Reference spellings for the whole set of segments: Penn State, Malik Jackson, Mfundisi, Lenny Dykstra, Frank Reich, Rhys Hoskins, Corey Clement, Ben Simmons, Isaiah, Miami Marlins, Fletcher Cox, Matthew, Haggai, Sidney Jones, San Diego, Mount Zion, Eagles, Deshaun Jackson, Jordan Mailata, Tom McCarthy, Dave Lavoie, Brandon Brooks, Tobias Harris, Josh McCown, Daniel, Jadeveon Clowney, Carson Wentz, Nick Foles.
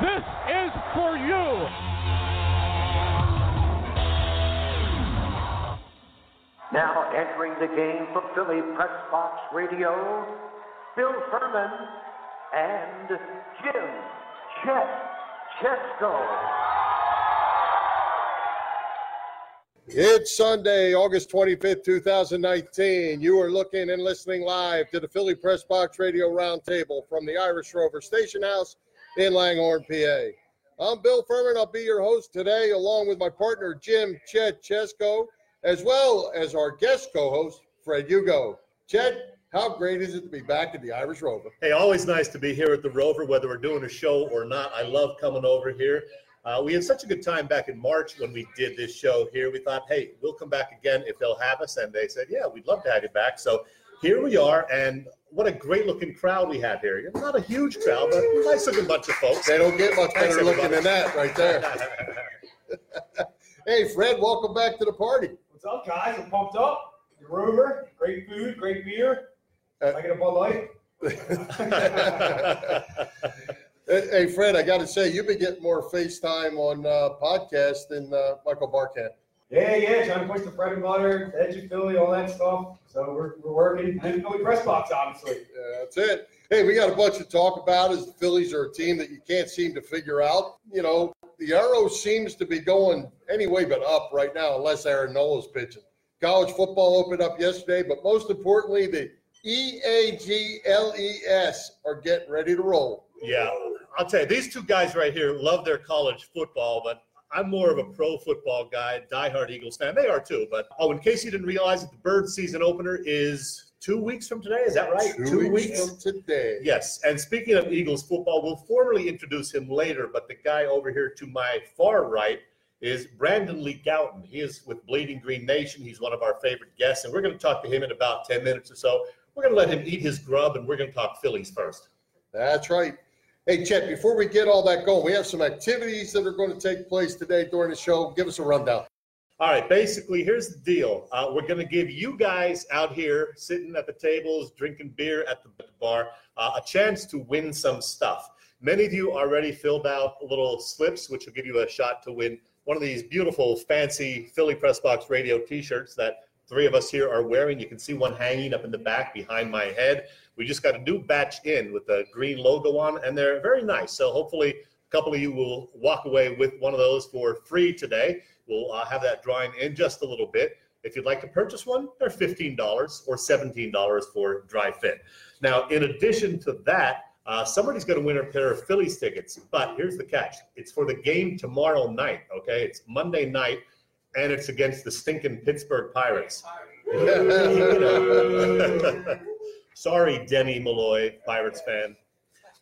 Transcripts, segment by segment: This is for you. Now entering the game for Philly Press Box Radio, Bill Furman and Jim Chet Chesko. It's Sunday, August 25th, 2019. You are looking and listening live to the Philly Press Box Radio Roundtable from the Irish Rover Station House in Langhorne, PA. I'm Bill Furman. I'll be your host today, along with my partner, Jim Chet Chesko, as well as our guest co-host, Fred Hugo. Chet, how great is it to be back at the Irish Rover? Hey, always nice to be here at the Rover, whether we're doing a show or not. I love coming over here. We had such a good time back in March when we did this show here. We thought, hey, we'll come back again if they'll have us. And they said, yeah, we'd love to have you back. So here we are. And what a great-looking crowd we had here. Not a huge crowd, but a nice-looking bunch of folks. They don't get much better looking than that right there. Hey, Fred, welcome back to the party. What's up, guys? I'm pumped up. The Rover, great food, great beer. I get a Bud Light. Hey, Fred, I got to say, you've been getting more FaceTime on podcasts than Michael Barkett. Yeah, John Push the bread and butter, Edge of Philly, all that stuff. So we're working. And Philly Press Box, obviously. Yeah, that's it. Hey, we got a bunch to talk about as the Phillies are a team that you can't seem to figure out. You know, the arrow seems to be going any way but up right now, unless Aaron Nola's pitching. College football opened up yesterday, but most importantly, the EAGLES are getting ready to roll. Yeah. I'll tell you, these two guys right here love their college football, but I'm more of a pro football guy, diehard Eagles fan. They are too. But in case you didn't realize it, the Bird season opener is 2 weeks from today. Is that right? Two weeks from today. Yes. And speaking of Eagles football, we'll formally introduce him later. But the guy over here to my far right is Brandon Lee Gowton. He is with Bleeding Green Nation. He's one of our favorite guests, and we're going to talk to him in about 10 minutes or so. We're going to let him eat his grub, and we're going to talk Phillies first. That's right. Hey, Chet, before we get all that going, we have some activities that are going to take place today during the show. Give us a rundown. All right, basically, here's the deal. We're going to give you guys out here sitting at the tables, drinking beer at the bar, a chance to win some stuff. Many of you already filled out little slips, which will give you a shot to win one of these beautiful, fancy Philly Press Box Radio T-shirts that three of us here are wearing. You can see one hanging up in the back behind my head. We just got a new batch in with the green logo on, and they're very nice. So hopefully a couple of you will walk away with one of those for free today. We'll have that drawing in just a little bit. If you'd like to purchase one, they're $15 or $17 for dry fit. Now, in addition to that, somebody's going to win a pair of Phillies tickets. But here's the catch. It's for the game tomorrow night, okay? It's Monday night, and it's against the stinking Pittsburgh Pirates. Sorry, Denny Malloy, Pirates fan.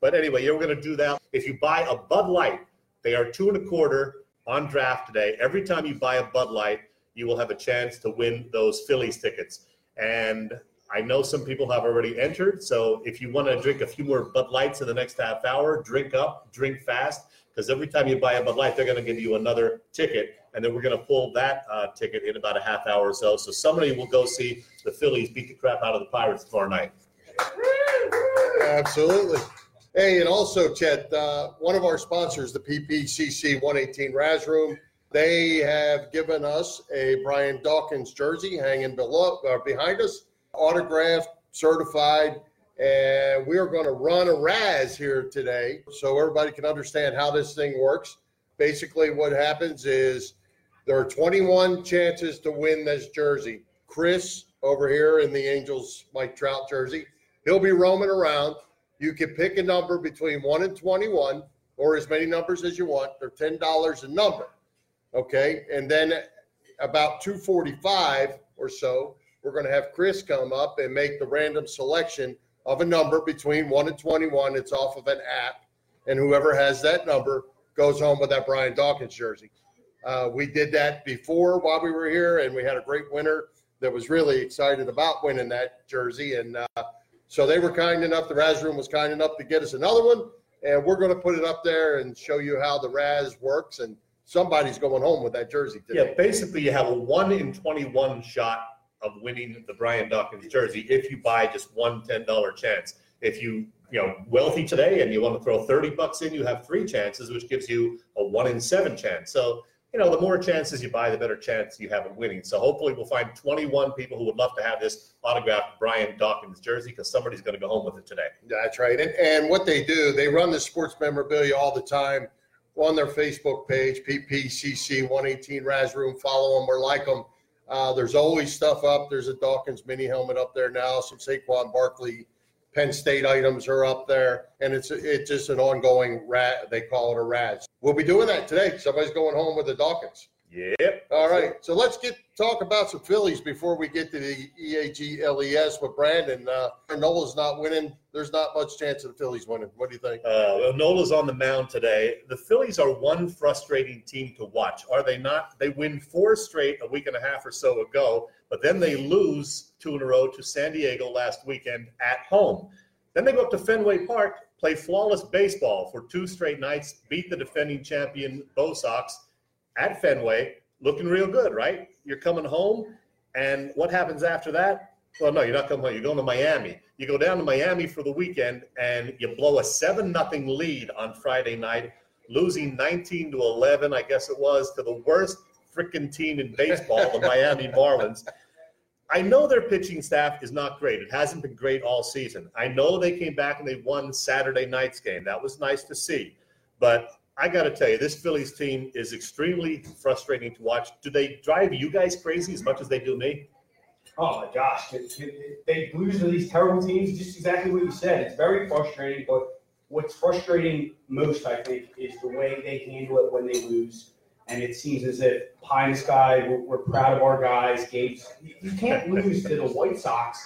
But anyway, you're going to do that. If you buy a Bud Light, they are 2 1/4 on draft today. Every time you buy a Bud Light, you will have a chance to win those Phillies tickets. And I know some people have already entered, so if you want to drink a few more Bud Lights in the next half hour, drink up, drink fast, because every time you buy a Bud Light, they're going to give you another ticket. And then we're going to pull that ticket in about a half hour or so. So somebody will go see the Phillies beat the crap out of the Pirates tomorrow night. Absolutely. Hey, and also, Chet, one of our sponsors, the PPCC 118 Razz Room, they have given us a Brian Dawkins jersey hanging behind us, autographed, certified, and we are going to run a Razz here today so everybody can understand how this thing works. Basically, what happens is there are 21 chances to win this jersey. Chris over here in the Angels Mike Trout jersey, he'll be roaming around. You can pick a number between 1 and 21 or as many numbers as you want. They're $10 a number, okay? And then about 2:45 or so, we're going to have Chris come up and make the random selection of a number between 1 and 21. It's off of an app, and whoever has that number goes home with that Brian Dawkins jersey. We did that before while we were here, and we had a great winner that was really excited about winning that jersey, and so they were kind enough, the Razz Room was kind enough to get us another one, and we're going to put it up there and show you how the Razz works, and somebody's going home with that jersey today. Yeah, basically you have a 1 in 21 shot of winning the Brian Dawkins jersey if you buy just one $10 chance. If you wealthy today and you want to throw $30 in, you have three chances, which gives you a 1 in 7 chance. So, the more chances you buy, the better chance you have of winning. So hopefully we'll find 21 people who would love to have this autographed Brian Dawkins jersey, because somebody's going to go home with it today. That's right. And what they do, they run the sports memorabilia all the time on their Facebook page, PPCC 118 Razz Room. Follow them or like them. There's always stuff up. There's a Dawkins mini helmet up there now. Some Saquon Barkley Penn State items are up there, and it's just an ongoing rat. They call it a Razz. We'll be doing that today. Somebody's going home with the Dawkins. Yep. All right. So let's talk about some Phillies before we get to the EAG LES with Brandon. Nola's not winning. There's not much chance of the Phillies winning. What do you think? Nola's on the mound today. The Phillies are one frustrating team to watch, are they not? They win 4 straight a week and a half or so ago, but then they lose 2 in a row to San Diego last weekend at home. Then they go up to Fenway Park, play flawless baseball for 2 straight nights, beat the defending champion Bo Sox at Fenway, looking real good, right? You're coming home, and what happens after that? Well, no, you're not coming home. You're going to Miami. You go down to Miami for the weekend, and you blow a 7-0 lead on Friday night, losing 19-11, I guess it was, to the worst freaking team in baseball, the Miami Marlins. I know their pitching staff is not great. It hasn't been great all season. I know they came back and they won Saturday night's game. That was nice to see, but I got to tell you, this Phillies team is extremely frustrating to watch. Do they drive you guys crazy as much as they do me? Oh, my gosh. They lose to these terrible teams, just exactly what you said. It's very frustrating, but what's frustrating most, I think, is the way they handle it when they lose. And it seems as if pie in the sky, we're proud of our guys. Gabe, you can't lose to the White Sox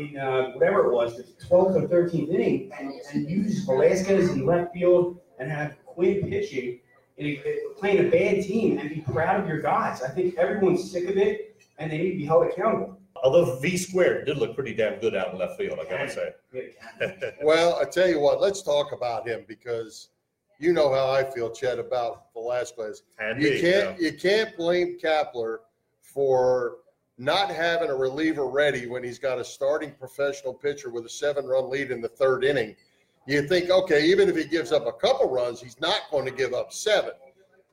in whatever it was, the 12th or 13th inning, and use Velasquez in left field and have Quinn pitching and playing a bad team and be proud of your guys. I think everyone's sick of it, and they need to be held accountable. Although V-squared did look pretty damn good out in left field, I got to say. Well, I tell you what, let's talk about him, because you know how I feel, Chet, about Velasquez. You can't blame Kapler for not having a reliever ready when he's got a starting professional pitcher with a 7-run lead in the 3rd inning. You think, okay, even if he gives up a couple runs, he's not going to give up 7.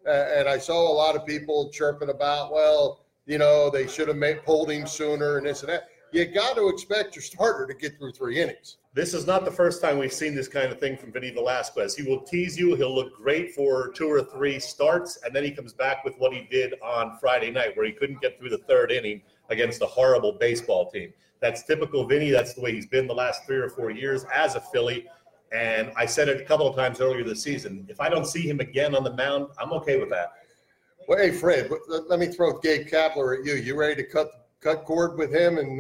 And I saw a lot of people chirping about, well, they should have pulled him sooner and this and that. You got to expect your starter to get through 3 innings. This is not the first time we've seen this kind of thing from Vinny Velasquez. He will tease you. He'll look great for 2 or 3 starts, and then he comes back with what he did on Friday night, where he couldn't get through the 3rd inning against a horrible baseball team. That's typical Vinny. That's the way he's been the last 3 or 4 years as a Philly. And I said it a couple of times earlier this season. If I don't see him again on the mound, I'm okay with that. Well, hey, Fred, let me throw Gabe Kapler at you. You ready to cut cord with him and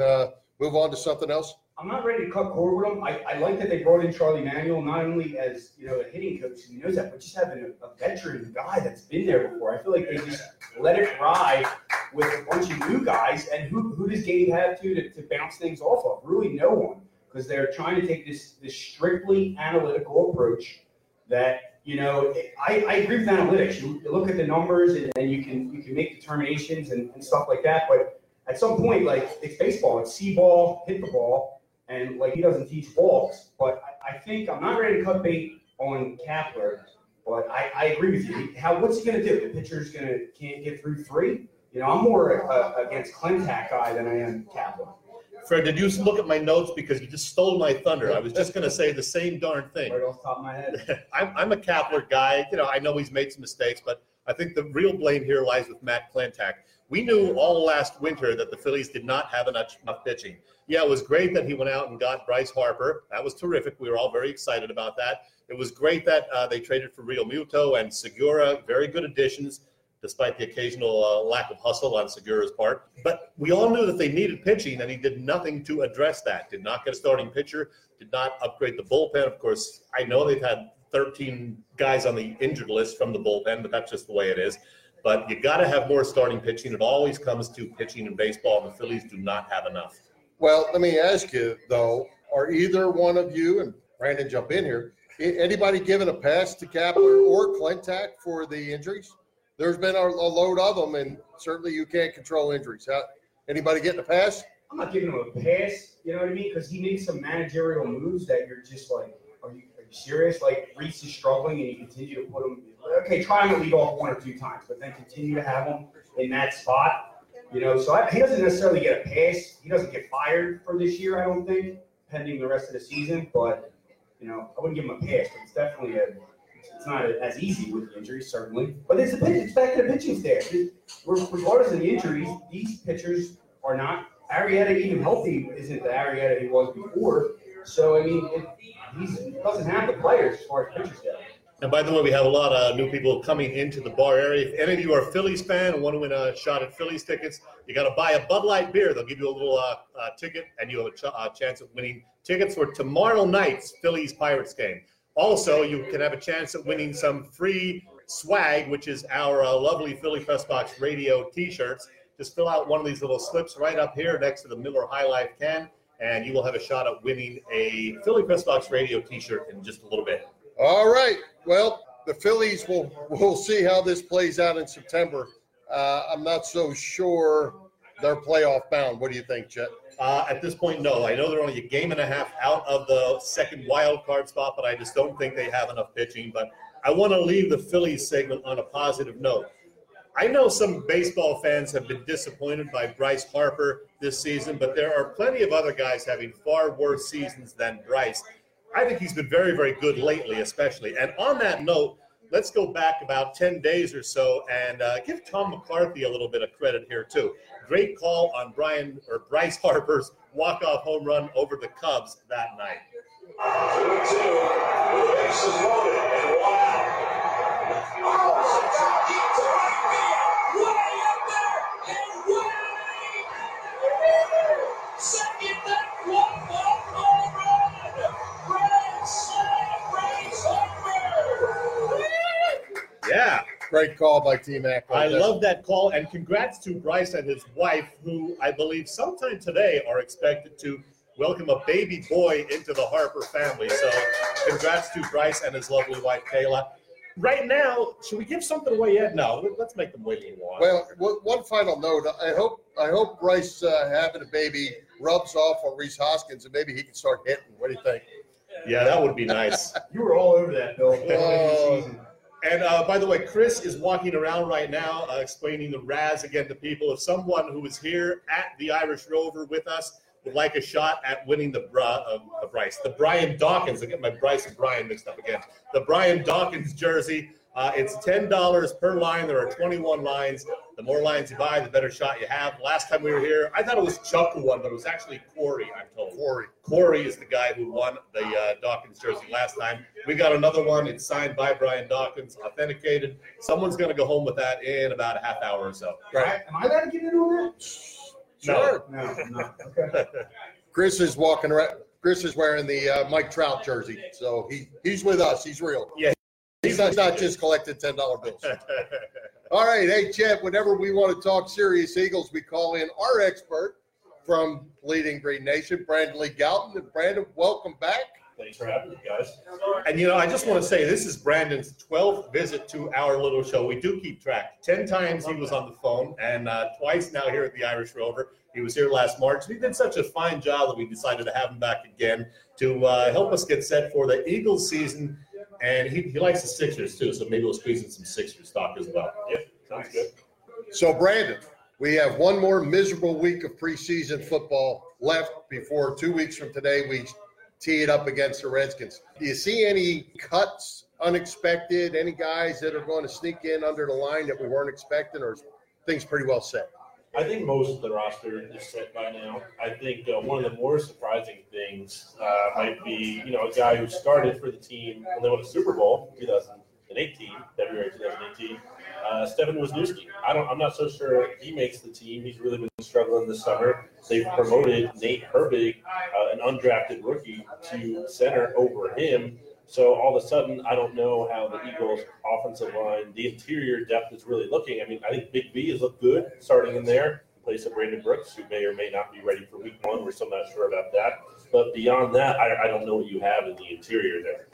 move on to something else? I'm not ready to cut cord with him. I like that they brought in Charlie Manuel, not only as a hitting coach, and he knows that, but just having a veteran guy that's been there before. I feel like they just let it ride with a bunch of new guys. And who does Gabe have to bounce things off of? Really no one. Because they're trying to take this strictly analytical approach that, I agree with analytics. You look at the numbers and you can make determinations and stuff like that. But at some point, it's baseball. It's see ball, hit the ball, and, he doesn't teach balls. But I think I'm not ready to cut bait on Kapler, but I agree with you. What's he going to do? The pitcher's can't get through 3? I'm more against Klentak guy than I am Kapler. Fred, did you look at my notes? Because you just stole my thunder. I was just going to say the same darn thing. Right off the top of my head. I'm a Kapler guy. I know he's made some mistakes, but I think the real blame here lies with Matt Klentak. We knew all last winter that the Phillies did not have enough pitching. Yeah, it was great that he went out and got Bryce Harper. That was terrific. We were all very excited about that. It was great that they traded for Real Muto and Segura. Very good additions, despite the occasional lack of hustle on Segura's part. But we all knew that they needed pitching, and he did nothing to address that. Did not get a starting pitcher, did not upgrade the bullpen. Of course, I know they've had 13 guys on the injured list from the bullpen, but that's just the way it is. But you got to have more starting pitching. It always comes to pitching in baseball, and the Phillies do not have enough. Well, let me ask you, though, are either one of you, and Brandon, jump in here, anybody giving a pass to Kapler or Klentak for the injuries? There's been a load of them, and certainly you can't control injuries. Anybody getting a pass? I'm not giving him a pass, you know what I mean? Because he makes some managerial moves that you're just like, are you serious? Like, Rhys is struggling, and you continue to put him. Okay, try him to lead off one or two times, but then continue to have him in that spot. You know, so he doesn't necessarily get a pass. He doesn't get fired for this year, I don't think, pending the rest of the season. But, you know, I wouldn't give him a pass. But it's definitely it's not as easy with the injuries, certainly. But it's back to the pitching staff. Regardless of the injuries, these pitchers are not. Arrieta, even healthy, isn't the Arrieta he was before. So, I mean, he doesn't have the players as far as pitchers go. And by the way, we have a lot of new people coming into the bar area. If any of you are a Phillies fan and want to win a shot at Phillies tickets, you got to buy a Bud Light beer. They'll give you a little ticket, and you'll have a chance of winning tickets for tomorrow night's Phillies Pirates game. Also, you can have a chance at winning some free swag, which is our lovely Philly Press Box Radio T-shirts. Just fill out one of these little slips right up here next to the Miller High Life can, and you will have a shot at winning a Philly Press Box Radio T-shirt in just a little bit. All right. Well, the Phillies, we'll see how this plays out in September. I'm not so sure they're playoff bound. What do you think, Chet? At this point, no. I know they're only a game and a half out of the second wild card spot, but I just don't think they have enough pitching. But I want to leave the Phillies segment on a positive note. I know some baseball fans have been disappointed by Bryce Harper this season, but there are plenty of other guys having far worse seasons than Bryce. I think he's been very, very good lately, especially. And on that note, let's go back about 10 days or so and give Tom McCarthy a little bit of credit here, too. Great call on Bryce Harper's walk-off home run over the Cubs that night. 2-2, bases loaded and one out. Yeah, great call by T Mac. I love that call, and congrats to Bryce and his wife, who I believe sometime today are expected to welcome a baby boy into the Harper family. So, congrats to Bryce and his lovely wife Kayla. Right now, should we give something away yet? No, let's make them wait a little while. Well, one final note. I hope Bryce having a baby rubs off on Rhys Hoskins, and maybe he can start hitting. What do you think? Yeah, that would be nice. You were all over that, Bill. And by the way, Chris is walking around right now explaining the Razz again to people. If someone who is here at the Irish Rover with us would like a shot at winning the Brian Dawkins. I get my Bryce and Brian mixed up again. The Brian Dawkins jersey. It's $10 per line. There are 21 lines. The more lines you buy, the better shot you have. Last time we were here, I thought it was Chuck who won, but it was actually Corey, I'm told. Corey is the guy who won the Dawkins jersey last time. We got another one. It's signed by Brian Dawkins, authenticated. Someone's going to go home with that in about a half hour or so. Right? Am I going to get into that? Sure. No. Okay. Chris is walking around. Chris is wearing the Mike Trout jersey, so he's with us. He's real. Yeah. He's not just collecting $10 bills. All right, hey, Chet, whenever we want to talk serious Eagles, we call in our expert from Bleeding Green Nation, Brandon Lee Gowton. And Brandon, welcome back. Thanks for having me, guys. And, you know, I just want to say this is Brandon's 12th visit to our little show. We do keep track. 10 times he was on the phone, and twice now here at the Irish Rover. He was here last March. He did such a fine job that we decided to have him back again to help us get set for the Eagles season. And he likes the Sixers, too, so maybe we'll squeeze in some Sixers talk as well. Yeah, sounds good. So, Brandon, we have one more miserable week of preseason football left before 2 weeks from today we tee it up against the Redskins. Do you see any cuts unexpected, any guys that are going to sneak in under the line that we weren't expecting, or things pretty well set? I think most of the roster is set by now. I think one of the more surprising things might be, you know, a guy who started for the team when they won the Super Bowl, 2018, February 2018, Stefan Wisniewski. I'm not so sure he makes the team. He's really been struggling this summer. They've promoted Nate Herbig, an undrafted rookie, to center over him. So all of a sudden, I don't know how the Eagles' offensive line, the interior depth is really looking. I mean, I think Big B has looked good starting in there in place of Brandon Brooks, who may or may not be ready for week 1. We're still not sure about that. But beyond that, I don't know what you have in the interior there.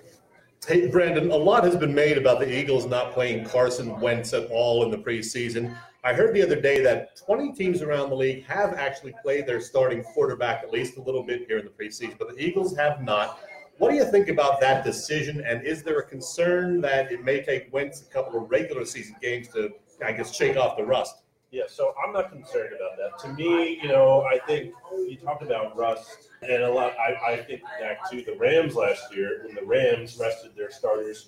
Hey, Brandon, a lot has been made about the Eagles not playing Carson Wentz at all in the preseason. I heard the other day that 20 teams around the league have actually played their starting quarterback at least a little bit here in the preseason, but the Eagles have not. What do you think about that decision, and is there a concern that it may take Wentz a couple of regular season games to, I guess, shake off the rust? Yeah, so I'm not concerned about that. To me, you know, I think you talked about rust, and a lot. I think back to the Rams last year when the Rams rested their starters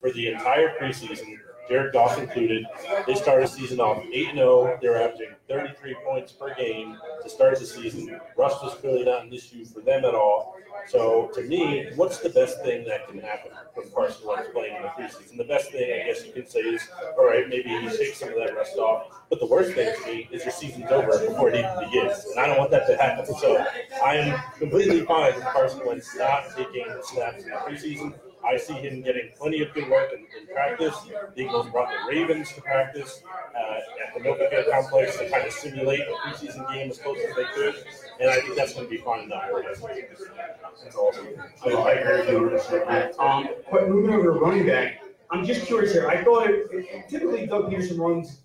for the entire preseason, Jared Goff included. They started the season off 8-0. They were averaging 33 points per game to start the season. Rust was clearly not an issue for them at all. So, to me, what's the best thing that can happen from Carson Wentz playing in the preseason? The best thing, I guess you could say, is, all right, maybe he shakes some of that rust off. But the worst thing to me is your season's over before it even begins. And I don't want that to happen. So, I am completely fine with Carson Wentz not taking snaps in the preseason. I see him getting plenty of good work in practice. The Eagles brought the Ravens to practice at the Novaca complex to kind of simulate a preseason game as close as they could, and I think that's going to be fun enough for us. That's awesome. I agree with that. But moving over to running back, I'm just curious here. I thought typically Doug Peterson runs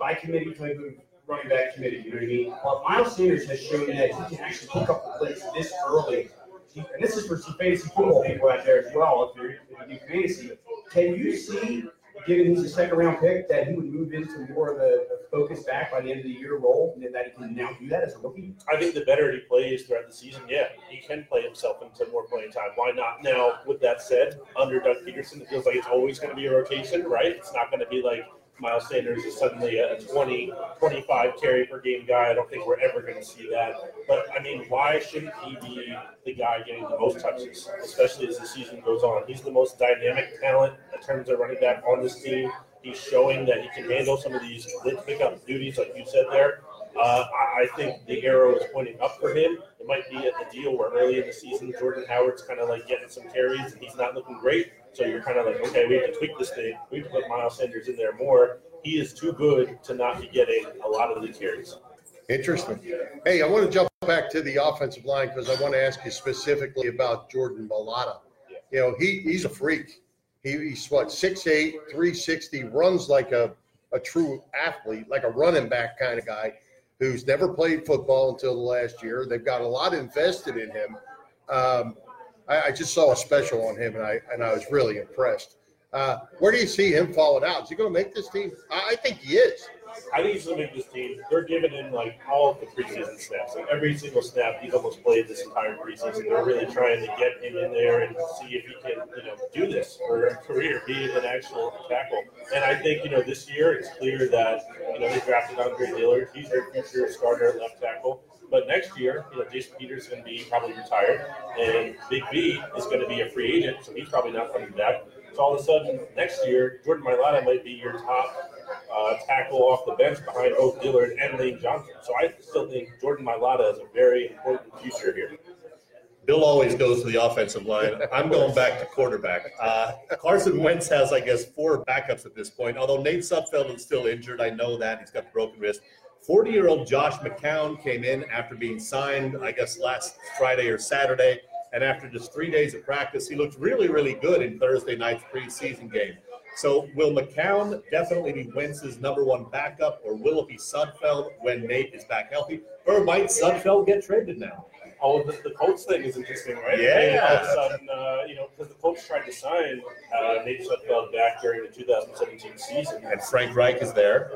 by committee type of running back committee, you know what I mean? But Miles Sanders has shown that he can actually pick up the plates this early. And this is for some fantasy football people out there as well, if you do fantasy. Can you see, given he's a second-round pick, that he would move into more of a focus back by the end of the year role, and that he can now do that as a rookie? I think the better he plays throughout the season, yeah, he can play himself into more playing time. Why not? Now, with that said, under Doug Peterson, it feels like it's always going to be a rotation, right? It's not going to be like Miles Sanders is suddenly a 20, 25 carry per game guy. I don't think we're ever going to see that. But, I mean, why shouldn't he be the guy getting the most touches, especially as the season goes on? He's the most dynamic talent in terms of running back on this team. He's showing that he can handle some of these lit pickup duties, like you said there. I think the arrow is pointing up for him. It might be at the deal where early in the season, Jordan Howard's kind of like getting some carries, and he's not looking great. So you're kind of like, okay, we have to tweak this thing. We have to put Miles Sanders in there more. He is too good to not be getting a lot of the carries. Interesting. Hey, I want to jump back to the offensive line because I want to ask you specifically about Jordan Mailata. Yeah. You know, he's a freak. He's what, 6'8", 360, runs like a true athlete, like a running back kind of guy who's never played football until the last year. They've got a lot invested in him. I just saw a special on him, and I was really impressed. Where do you see him falling out? Is he going to make this team? I think he is. I think he's going to make this team. They're giving him, like, all of the preseason snaps. Like, every single snap, he's almost played this entire preseason. They're really trying to get him in there and see if he can, you know, do this for a career, be an actual tackle. And I think, you know, this year it's clear that, you know, they drafted Andre Dillard. He's their future starter at left tackle. But next year, you know, Jason Peters is going to be probably retired, and Big B is going to be a free agent, so he's probably not coming back. So all of a sudden, next year, Jordan Mailata might be your top tackle off the bench behind both Dillard and Lane Johnson. So I still think Jordan Mailata is a very important future here. Bill always goes to the offensive line. I'm going back to quarterback. Carson Wentz has, I guess, four backups at this point, although Nate Sudfeld is still injured. I know that. He's got the broken wrist. 40-year-old Josh McCown came in after being signed, I guess, last Friday or Saturday. And after just 3 days of practice, he looked really, really good in Thursday night's preseason game. So will McCown definitely be Wentz's number one backup, or will it be Sudfeld when Nate is back healthy? Or might Sudfeld get traded now? Oh, the Colts thing is interesting, right? Yeah. And all of a sudden, you know, because the Colts tried to sign Nate Sudfeld back during the 2017 season. And Frank Reich is there.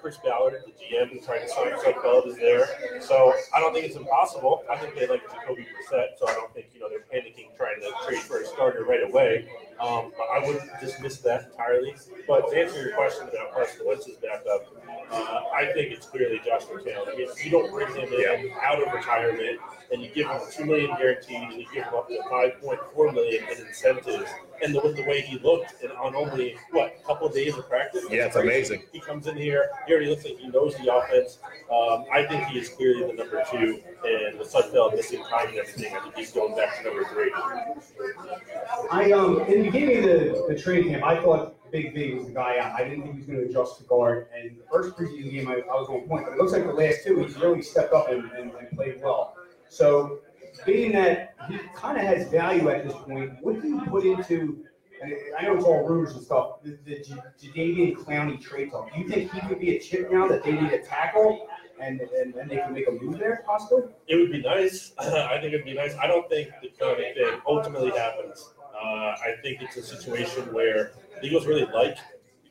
Chris Ballard, the GM, is trying to sign Sudfeld, is there. So I don't think it's impossible. I think they like Jacoby Brissett, so I don't think, you know, they're panicking trying to trade for a starter right away. But I wouldn't dismiss that entirely. But to answer your question about Carson Wentz's backup, I think it's clearly Josh McCown. I mean, if you don't bring him in out of retirement, and you give him $2 million guaranteed, and you give him up to $5.4 million in incentives. And with the way he looked and on only, a couple of days of practice? Yeah, it's amazing. He comes in here. He already looks like he knows the offense. I think he is clearly the number two. And with Sudfeld missing time and everything, I think he's going back to number three. And you gave me the trade camp. I thought Big B was the guy out. I didn't think he was going to adjust to guard. And the first preseason game, I was on point. But it looks like the last two, he's really stepped up and played well. So, being that he kind of has value at this point, what do you put into, and I know it's all rumors and stuff, the Jadeveon Clowney trade talk? Do you think he could be a chip now that they need a tackle and they can make a move there, possibly? It would be nice. I think it would be nice. I don't think the Clowney thing, ultimately happens. I think it's a situation where the Eagles really like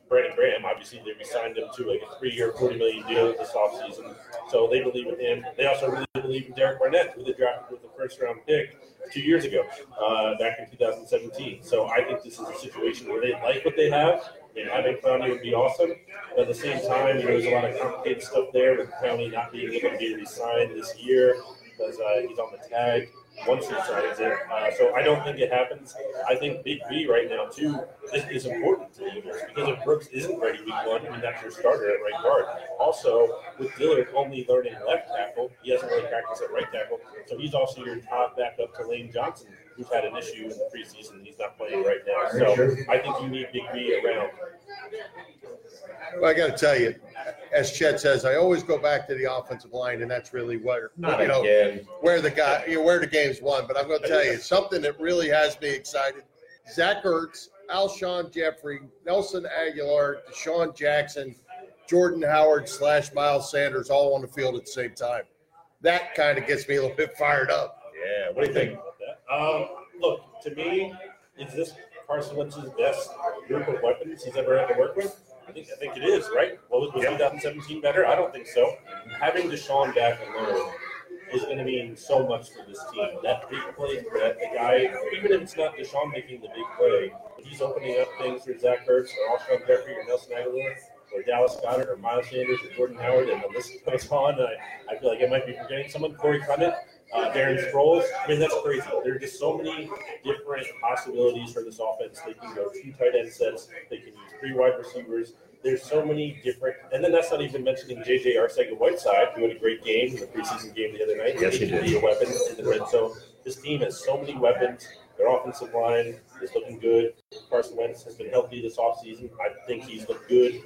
Brandon Graham. Obviously, they re-signed him to like a 3-year, $40 million deal this offseason. So they believe in him. They also really believe in Derek Barnett, who they drafted with the first-round pick 2 years ago, back in 2017. So I think this is a situation where they like what they have. I mean, having Clowney would be awesome. But at the same time, you know, there's a lot of complicated stuff there with Clowney not being able to be re-signed this year because he's on the tag. Once he signs it. So I don't think it happens. I think Big B right now, too, is important to the Eagles because if Brooks isn't ready week one, I mean, that's your starter at right guard. Also, with Dillard only learning left tackle, he hasn't really practiced at right tackle. So he's also your top backup to Lane Johnson, who's had an issue in the preseason. He's not playing right now. So I think you need Big B around. Well, I got to tell you, as Chet says, I always go back to the offensive line, and that's really where the game's won. But I'm going to tell you something that really has me excited: Zach Ertz, Alshon Jeffrey, Nelson Agholor, Deshaun Jackson, Jordan Howard / Miles Sanders, all on the field at the same time. That kind of gets me a little bit fired up. Yeah, what do you think about that? Look, to me, is this Carson Wentz's best group of weapons he's ever had to work with? I think it is, right? Was 2017 better? I don't think so. Having Deshaun back alone is going to mean so much for this team. That big play threat, the guy, even if it's not Deshaun making the big play, he's opening up things for Zach Ertz or Alshon Jeffrey or Nelson Agholor or Dallas Goedert or Miles Sanders or Jordan Howard, and the list goes on. I feel like I might be forgetting someone. Corey Clement. Darren Sproles, I mean, that's crazy. There are just so many different possibilities for this offense. They can go 2 tight end sets. They can use 3 wide receivers. There's so many different – and then that's not even mentioning J.J. Arcega-Whiteside, who had a great game in the preseason game the other night. Yes, he did. He can be a weapon in the red zone. This team has so many weapons. Their offensive line is looking good. Carson Wentz has been healthy this offseason. I think he's looked good.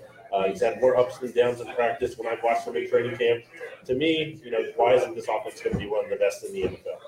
He's had more ups and downs in practice when I've watched him in training camp. To me, you know, why isn't this offense going to be one of the best in the NFL?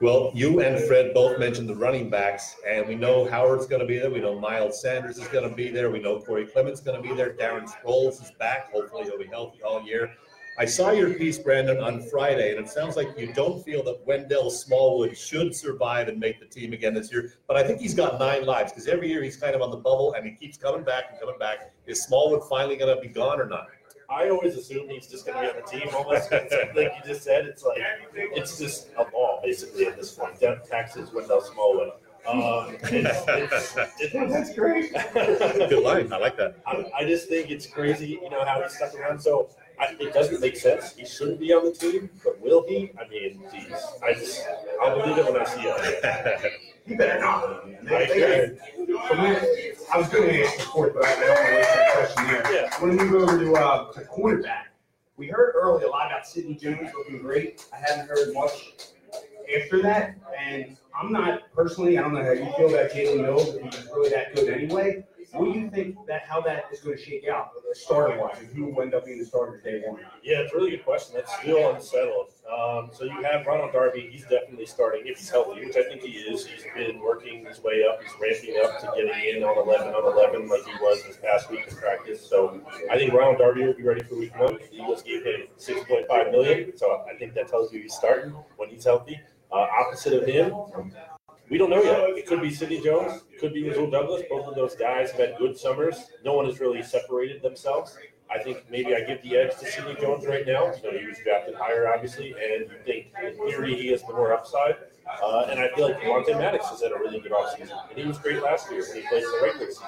Well, you and Fred both mentioned the running backs, and we know Howard's going to be there. We know Miles Sanders is going to be there. We know Corey Clement's going to be there. Darren Sproles is back. Hopefully he'll be healthy all year. I saw your piece, Brandon, on Friday, and it sounds like you don't feel that Wendell Smallwood should survive and make the team again this year, but I think he's got 9 lives because every year he's kind of on the bubble and he keeps coming back and coming back. Is Smallwood finally going to be gone or not? I always assume he's just going to be on the team almost. Like you just said, it's just a ball basically at this point. Death taxes Wendell Smallwood. That's great. Good line. I like that. I just think it's crazy, you know, how he's stuck around. So it doesn't make sense. He shouldn't be on the team, but will he? I mean, geez. I'll believe it when I see it. You better not. I was going to answer before, but I don't want to waste that question here. Yeah. When we move over to cornerback, we heard early a lot about Sidney Jones looking great. I haven't heard much after that, and I'm not personally. I don't know how you feel about Jalen Mills, if he's really that good anyway. What do you think how that is going to shake out, starter-wise, and who will end up being the starter day one? Yeah, it's a really good question. That's still unsettled. So you have Ronald Darby. He's definitely starting if he's healthy, which I think he is. He's been working his way up. He's ramping up to getting in on 11 like he was this past week in practice. So I think Ronald Darby will be ready for week one. The Eagles gave him $6.5 million, so I think that tells you he's starting when he's healthy. Opposite of him, we don't know yet. It could be Sidney Jones. It could be Rasul Douglas. Both of those guys have had good summers. No one has really separated themselves. I think maybe I give the edge to Sidney Jones right now. You know, he was drafted higher, obviously, and you think in theory he has the more upside. And I feel like Devontae Maddox has had a really good offseason. And he was great last year when he played in the regular season.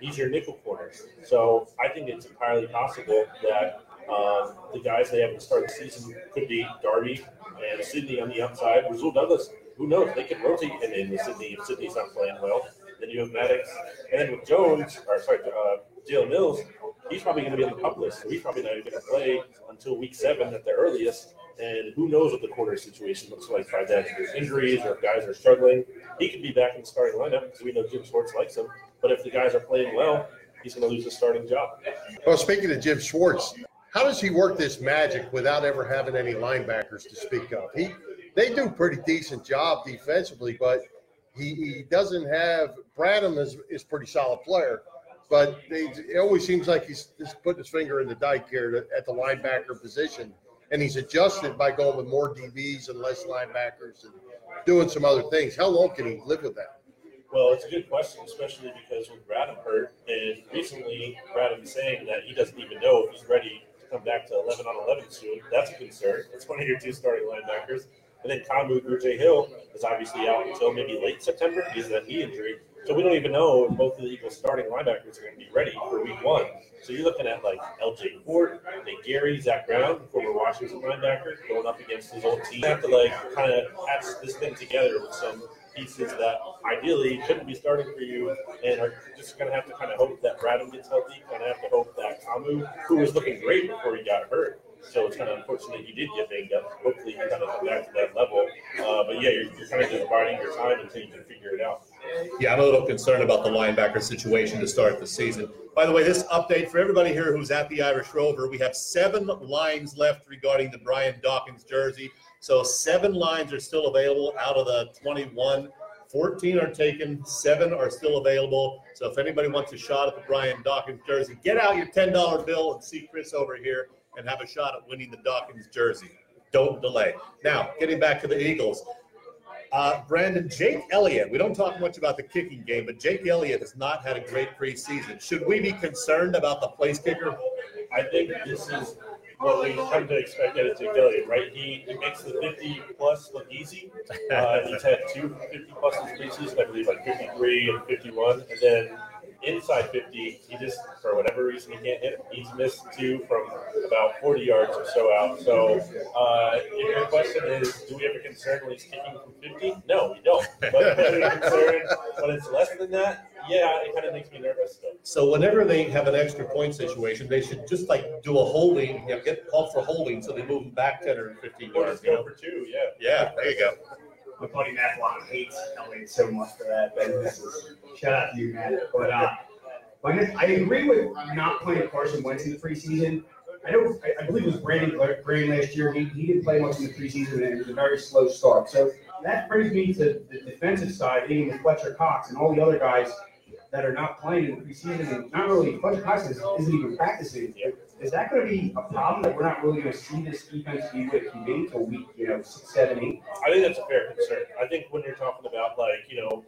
He's your nickel corner. So I think it's entirely possible that the guys they have to start the season could be Darby and Sidney on the upside. Rasul Douglas. Who knows? They can rotate him in with Sidney if Sidney's not playing well. Then you have Maddox. And then with Jalen Mills, he's probably going to be on the pup list. So he's probably not even going to play until week 7 at the earliest. And who knows what the corner situation looks like by then. If there's injuries or if guys are struggling, he could be back in the starting lineup because we know Jim Schwartz likes him. But if the guys are playing well, he's going to lose his starting job. Well, speaking of Jim Schwartz, how does he work this magic without ever having any linebackers to speak of? They do a pretty decent job defensively, but he doesn't have – Bradham is a pretty solid player, but it always seems like he's just putting his finger in the dike here at the linebacker position. and he's adjusted by going with more DBs and less linebackers and doing some other things. How long can he live with that? Well, it's a good question, especially because when Bradham hurt, and recently Bradham is saying that he doesn't even know if he's ready to come back to 11 on 11 soon. That's a concern. That's one of your two starting linebackers. And then Kamu Grugier-Hill is obviously out until maybe late September because of that knee injury. So we don't even know if both of the Eagles starting linebackers are going to be ready for week one. So you're looking at like LJ Fort, Nick Gary, Zach Brown, former Washington linebacker, going up against his old team. You have to like kind of patch this thing together with some pieces that ideally shouldn't be starting for you and are just going to have to kind of hope that Bradham gets healthy, kind of have to hope that Kamu, who was looking great before he got hurt. So it's kind of unfortunate he did get banged up. Hopefully he kind of come back to that level. But yeah, you're kind of just biding your time until you can figure it out. Yeah, I'm a little concerned about the linebacker situation to start the season. By the way, this update for everybody here who's at the Irish Rover, we have 7 lines left regarding the Brian Dawkins jersey. So 7 lines are still available out of the 21. 14 are taken, 7 are still available. So if anybody wants a shot at the Brian Dawkins jersey, get out your $10 bill and see Chris over here and have a shot at winning the Dawkins jersey. Don't delay. Now, getting back to the Eagles. Brandon, Jake Elliott, we don't talk much about the kicking game, but Jake Elliott has not had a great preseason. Should we be concerned about the place kicker? I think this is what we come to expect out of Jake Elliott, right? He makes the 50-plus look easy. He's had two 50-pluses preseason, I believe, like 53 and 51, and then inside 50, he just, for whatever reason, he can't hit it. He's missed 2 from about 40 yards or so out. So if your question is, do we have a concern when he's kicking from 50? No, we don't. But if we have a concern when it's less than that, yeah, it kind of makes me nervous still. So whenever they have an extra point situation, they should just, like, do a holding, you know, get called for holding so they move him back 10 or 15 yards. Go for 2, yeah. Yeah, there you go. My buddy Matt Klentak hates Elliott so much for that. But this is shout out to you, Matt. But I agree with not playing Carson Wentz in the preseason. I believe it was Brandon last year. He didn't play much in the preseason, and it was a very slow start. So that brings me to the defensive side, being with Fletcher Cox and all the other guys that are not playing in the preseason. And not really, Fletcher Cox isn't even practicing. Is that going to be a problem that we're not really going to see this defense be with QB until week, 6, 7, 8? I think that's a fair concern. I think when you're talking about,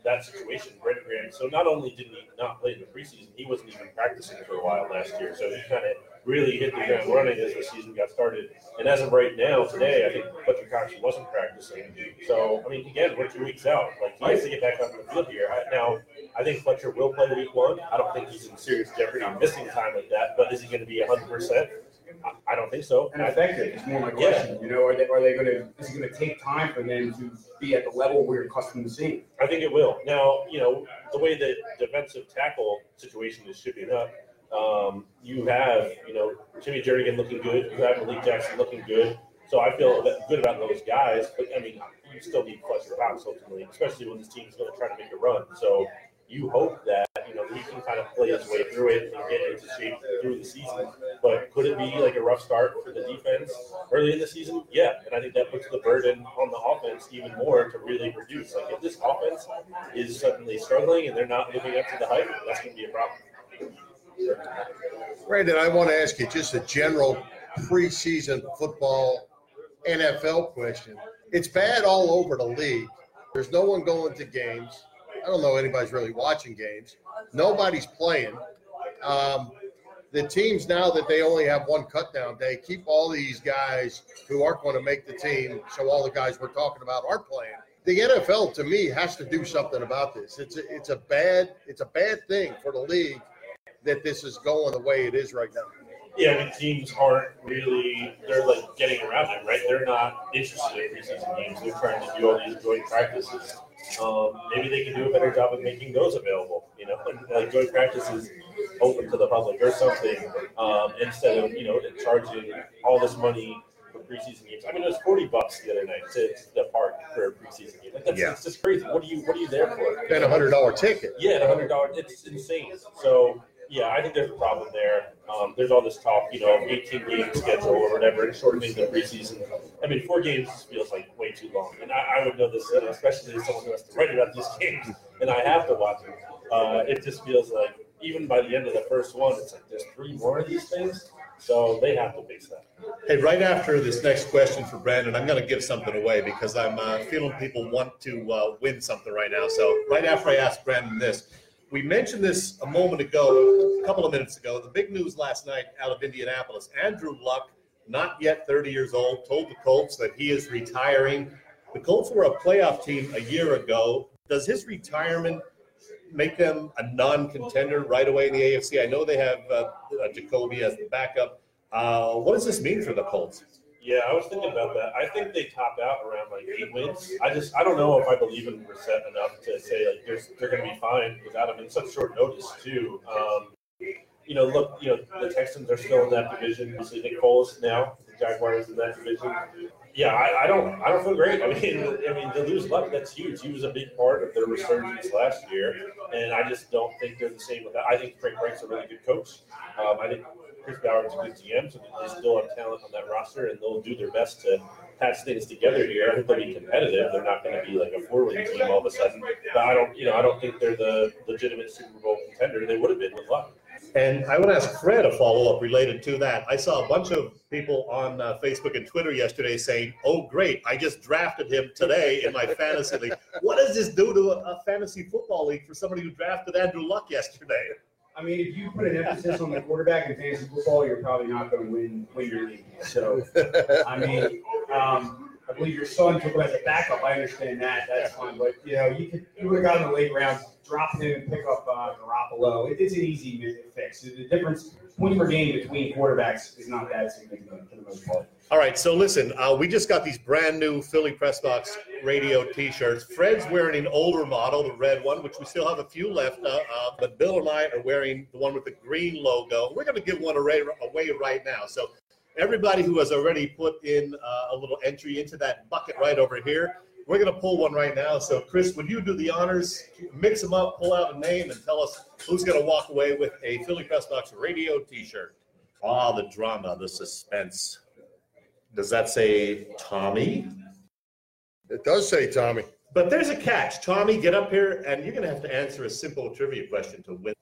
that situation, Brent Graham, so not only did he not play in the preseason, he wasn't even practicing for a while last year. So he kind of really hit the ground running as the season got started. And as of right now, today, I think Fletcher Cox wasn't practicing. So, again, we're 2 weeks out. He has to get back on the field here. Now, I think Fletcher will play week 1. I don't think he's in serious jeopardy of missing time like that. But is he going to be 100%? I don't think so. And effective is more my question. Yeah. Are they going to? Is it going to take time for them to be at the level we're accustomed to seeing? I think it will. Now, the way the defensive tackle situation is shaping up, you have Jimmy Jernigan looking good. You have Malik Jackson looking good. So I feel good about those guys. But you still need Fletcher Cox ultimately, especially when this team's going to try to make a run. So you hope that he can kind of play his way through it and get into shape through the season. But could it be a rough start for the defense early in the season? Yeah, and I think that puts the burden on the offense even more to really produce. If this offense is suddenly struggling and they're not living up to the hype, that's going to be a problem. Brandon, I want to ask you just a general preseason football NFL question. It's bad all over the league. There's no one going to games. I don't know anybody's really watching games. Nobody's playing. The teams now that they only have one cutdown day keep all these guys who aren't going to make the team, so all the guys we're talking about are playing. The NFL, to me, has to do something about this. It's a bad thing for the league that this is going the way it is right now. Yeah, teams aren't really – they're, getting around it, right? They're not interested in preseason games. They're trying to do all these joint practices. Maybe they can do a better job of making those available, joint practices open to the public or something, instead of, charging all this money for preseason games. it was $40 the other night to the park for a preseason game. It's just crazy. What are you there for? And $100 ticket. Yeah, $100. It's insane. So, yeah, I think there's a problem there. There's all this talk, 18-game schedule or whatever, and shortening the preseason. 4 games feels like way too long. And I would know this, especially as someone who has to write about these games, and I have to watch them. It just feels like even by the end of the first one, it's like there's 3 more of these things. So they have to fix that. Hey, right after this next question for Brandon, I'm going to give something away because I'm feeling people want to win something right now. So right after I ask Brandon this, we mentioned this a moment ago, a couple of minutes ago, the big news last night out of Indianapolis, Andrew Luck, not yet 30 years old, told the Colts that he is retiring. The Colts were a playoff team a year ago. Does his retirement make them a non-contender right away in the AFC? I know they have Jacoby as the backup. What does this mean for the Colts? Yeah, I was thinking about that. I think they top out around like 8 wins. I don't know if I believe in Brissett enough to say like they're going to be fine without him in such short notice too. The Texans are still in that division. Obviously, Nick Foles is now the Jaguars in that division. Yeah, I don't feel great. I mean, to lose Luck, that's huge. He was a big part of their resurgence last year, and I just don't think they're the same without. I think Frank Reich's a really good coach. I think Chris Ballard is a good GM, so they still have talent on that roster, and they'll do their best to patch things together here. I think they'll be competitive. They're not going to be like a 4-win team all of a sudden. But I don't think they're the legitimate Super Bowl contender they would have been with Luck. And I would ask Fred a follow-up related to that. I saw a bunch of people on Facebook and Twitter yesterday saying, oh, great, I just drafted him today in my fantasy league. What does this do to a fantasy football league for somebody who drafted Andrew Luck yesterday? I mean, if you put an emphasis on the quarterback in fantasy football, you're probably not going to win your league. So, I mean, I believe your son took him as a backup. I understand that. That's fine. But, you would have gotten the late rounds, dropped him, and pick up Garoppolo. It's an easy fix. The difference, point per game between quarterbacks is not that significant for the most part. All right, so listen, we just got these brand-new Philly Press Box Radio T-shirts. Fred's wearing an older model, the red one, which we still have a few left, but Bill and I are wearing the one with the green logo. We're going to give one away right now. So everybody who has already put in a little entry into that bucket right over here, we're going to pull one right now. So, Chris, would you do the honors, mix them up, pull out a name, and tell us who's going to walk away with a Philly Press Box Radio T-shirt? Ah, the drama, the suspense. Does that say Tommy? It does say Tommy. But there's a catch. Tommy, get up here, and you're going to have to answer a simple trivia question to win.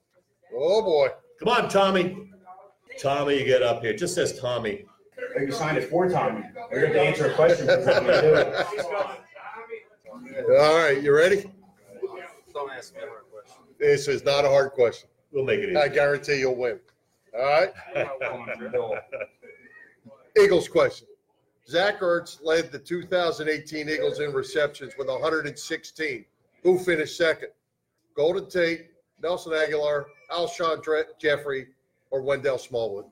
Oh, boy. Come on, Tommy. Tommy, you get up here. It just says Tommy. Or you signed it for Tommy. Or you have to answer a question for Tommy. All right, you ready? Don't ask me a hard question. This is not a hard question. We'll make it easy. I guarantee you'll win. All right? Eagles question. Zach Ertz led the 2018 Eagles in receptions with 116. Who finished second? Golden Tate, Nelson Agholor, Alshon Jeffrey, or Wendell Smallwood?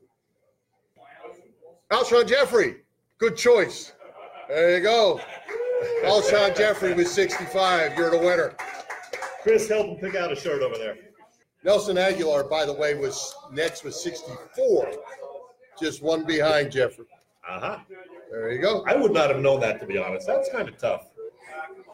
Alshon Jeffrey. Good choice. There you go. Alshon Jeffrey with 65. You're the winner. Chris, help him pick out a shirt over there. Nelson Agholor, by the way, was next with 64. Just one behind Jeffrey. Uh-huh. There you go. I would not have known that, to be honest. That's kind of tough.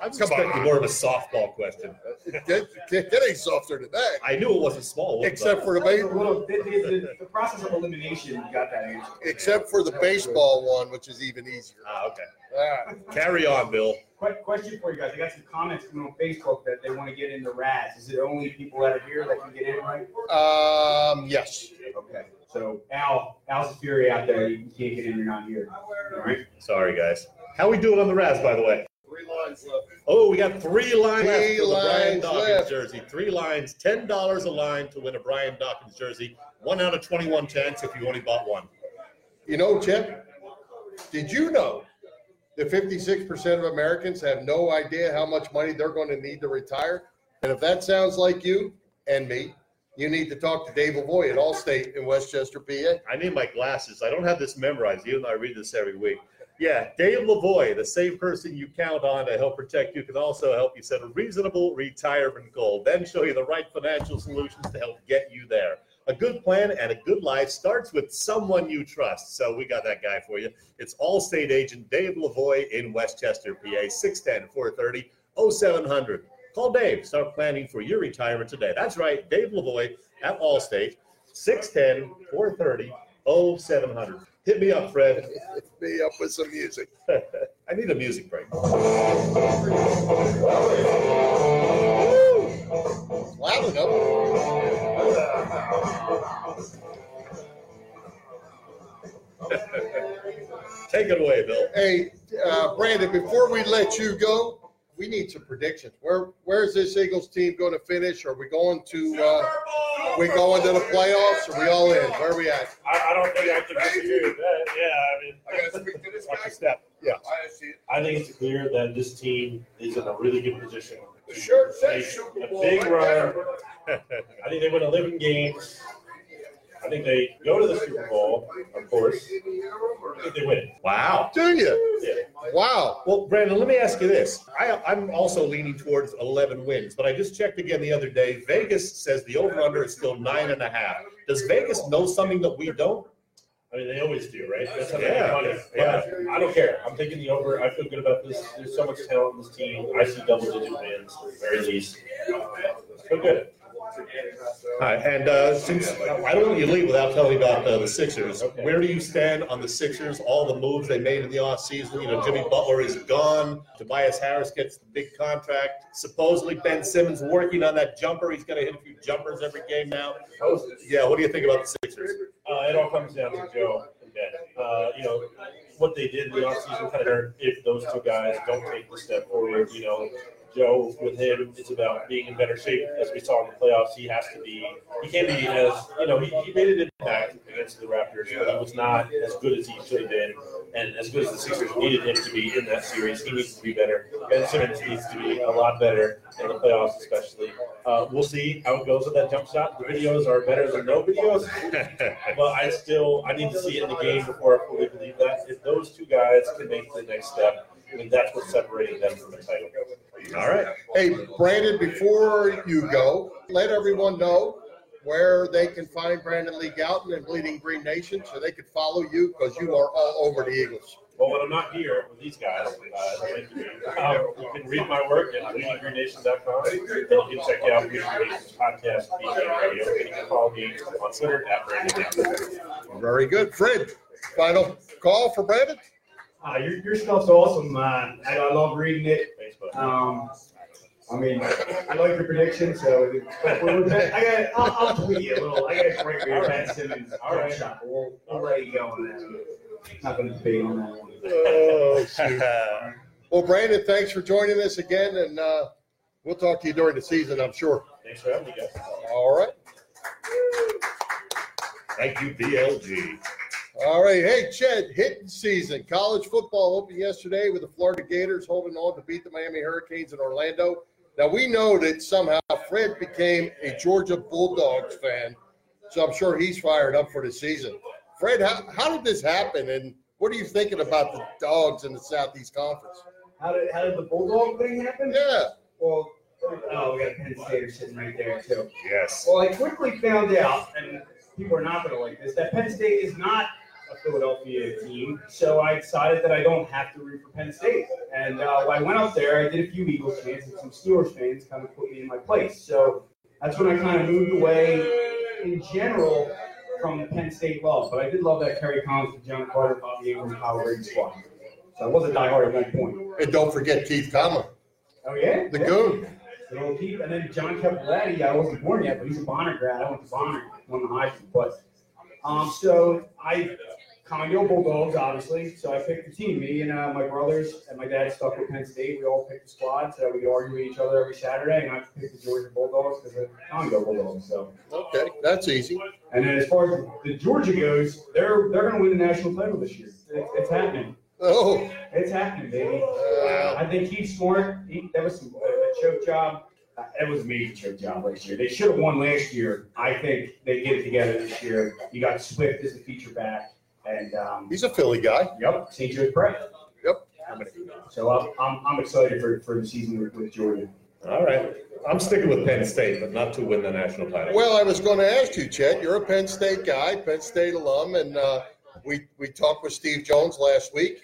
I was expecting more of a softball question. It ain't softer than that. I knew it wasn't small. Except for the baseball. The process of elimination got that answer. Except for the baseball one, which is even easier. Ah, okay. All right. Carry on, Bill. Quick question for you guys. I got some comments coming on Facebook that they want to get into Razz. Is it only people that are here that can get in, right? Yes. Okay. So, Al's a fury out there. You can't get in. You're not here. All right? Sorry, guys. How we doing on the Razz, by the way? 3 lines left. Oh, we got 3 lines left for the Brian Dawkins jersey. 3 lines, $10 a line to win a Brian Dawkins jersey. 1 out of 21 chance if you only bought one. You know, Chip, did you know that 56% of Americans have no idea how much money they're going to need to retire? And if that sounds like you and me, you need to talk to Dave Avoy at Allstate in Westchester, PA. I need my glasses. I don't have this memorized, even though I read this every week. Yeah, Dave Lavoie, the same person you count on to help protect you, can also help you set a reasonable retirement goal, then show you the right financial solutions to help get you there. A good plan and a good life starts with someone you trust. So we got that guy for you. It's Allstate agent Dave Lavoie in Westchester, PA, 610-430-0700. Call Dave. Start planning for your retirement today. That's right, Dave Lavoie at Allstate, 610-430-0700. Hit me up, Fred. Hit me up with some music. I need a music break. Woo! Loud enough. Take it away, Bill. Hey, Brandon, before we let you go, we need some predictions. Where's this Eagles team going to finish? Are we going to the playoffs? Are we all in? Where are we at? I don't think I can disagree with that. Yeah, I mean, I got to speak to this guy. Yeah, I think it's clear that this team is in a really good position. The shirt says Super Bowl. A big run. I think they win 11 games. I think they go to the Super Bowl, of course. I think they win it. Wow. Do you? Yeah. Wow. Well, Brandon, let me ask you this. I'm also leaning towards 11 wins, but I just checked again the other day. Vegas says the over-under is still 9.5. Does Vegas know something that we don't? I mean, they always do, right? That's how they run it. Yeah. I don't care. I'm taking the over. I feel good about this. There's so much talent in this team. I see double-digit wins at the very least. Feel good. All right, and since I don't want you to leave without telling me about the Sixers. Okay. Where do you stand on the Sixers, all the moves they made in the offseason? You know, Jimmy Butler is gone. Tobias Harris gets the big contract. Supposedly Ben Simmons working on that jumper. He's going to hit a few jumpers every game now. Yeah, what do you think about the Sixers? It all comes down to Joe and Ben. You know, what they did in the offseason kind of hurt if those two guys don't take the step forward, you know. Joe, with him, it's about being in better shape. As we saw in the playoffs, he has to be – he can be as – you know, he made an impact against the Raptors, but he was not as good as he should have been and as good as the Sixers needed him to be in that series. He needs to be better. Ben Simmons needs to be a lot better in the playoffs especially. We'll see how it goes with that jump shot. The videos are better than no videos, but I need to see it in the game before I fully believe that. If those two guys can make the next step, I mean, that's what separated them from the title. All right. Hey, Brandon, before you go, let everyone know where they can find Brandon Lee Gowton and Bleeding Green Nation so they can follow you because you are all over the Eagles. Well, when I'm not here with these guys, you can read my work at bleedinggreennation.com. You can check out Bleeding Green Nation's podcast, BK Radio, and you can follow me on Twitter at Brandon Gowton. Very good. Fred, final call for Brandon? Your stuff's awesome, man. I love reading it. I mean, I like your prediction, so I'll tweet you a little. I got a break for your Ben Simmons. All right, we'll let you go on that. Not going to debate on that one. Oh, shoot. Well, Brandon, thanks for joining us again, and we'll talk to you during the season, I'm sure. Thanks for having me, guys. All right. Thank you, BLG. All right, hey, Chet, hitting season. College football opened yesterday with the Florida Gators holding on to beat the Miami Hurricanes in Orlando. Now, we know that somehow Fred became a Georgia Bulldogs fan, so I'm sure he's fired up for the season. Fred, how did this happen, and what are you thinking about the Dogs in the Southeast Conference? How did the Bulldog thing happen? Yeah. Well, we got Penn State sitting right there, too. Yes. Well, I quickly found out, and people are not going to like this, that Penn State is not a Philadelphia team, so I decided that I don't have to root for Penn State. And I went out there, I did a few Eagles fans and some Steelers fans kind of put me in my place. So that's when I kind of moved away in general from the Penn State love. But I did love that Kerry Collins, John Carter, Bobby Ingram, Howard, and squad. So I was a diehard at that point. And don't forget Keith Conley. Oh, yeah? The goon. So Keith, and then John Kapler, I wasn't born yet, but he's a Bonner grad. I went to Bonner, won the Heisman. But so I Congo Bulldogs, obviously. So I picked the team. Me and my brothers and my dad stuck with Penn State. We all picked the squad, so we argue with each other every Saturday. And I picked the Georgia Bulldogs because the Congo Bulldogs. So okay, that's easy. And then as far as the Georgia goes, they're going to win the national title this year. It's happening. Oh, it's happening, baby. I think he's smart. That was a choke job. It was a major choke job last year. They should have won last year. I think they get it together this year. You got Swift as the feature back. And he's a Philly guy. Yep, St. Joe's Prep. Yep. So I'm excited for the season with Jordan. All right. I'm sticking with Penn State, but not to win the national title. Well, I was going to ask you, Chet. You're a Penn State guy, Penn State alum, and we talked with Steve Jones last week.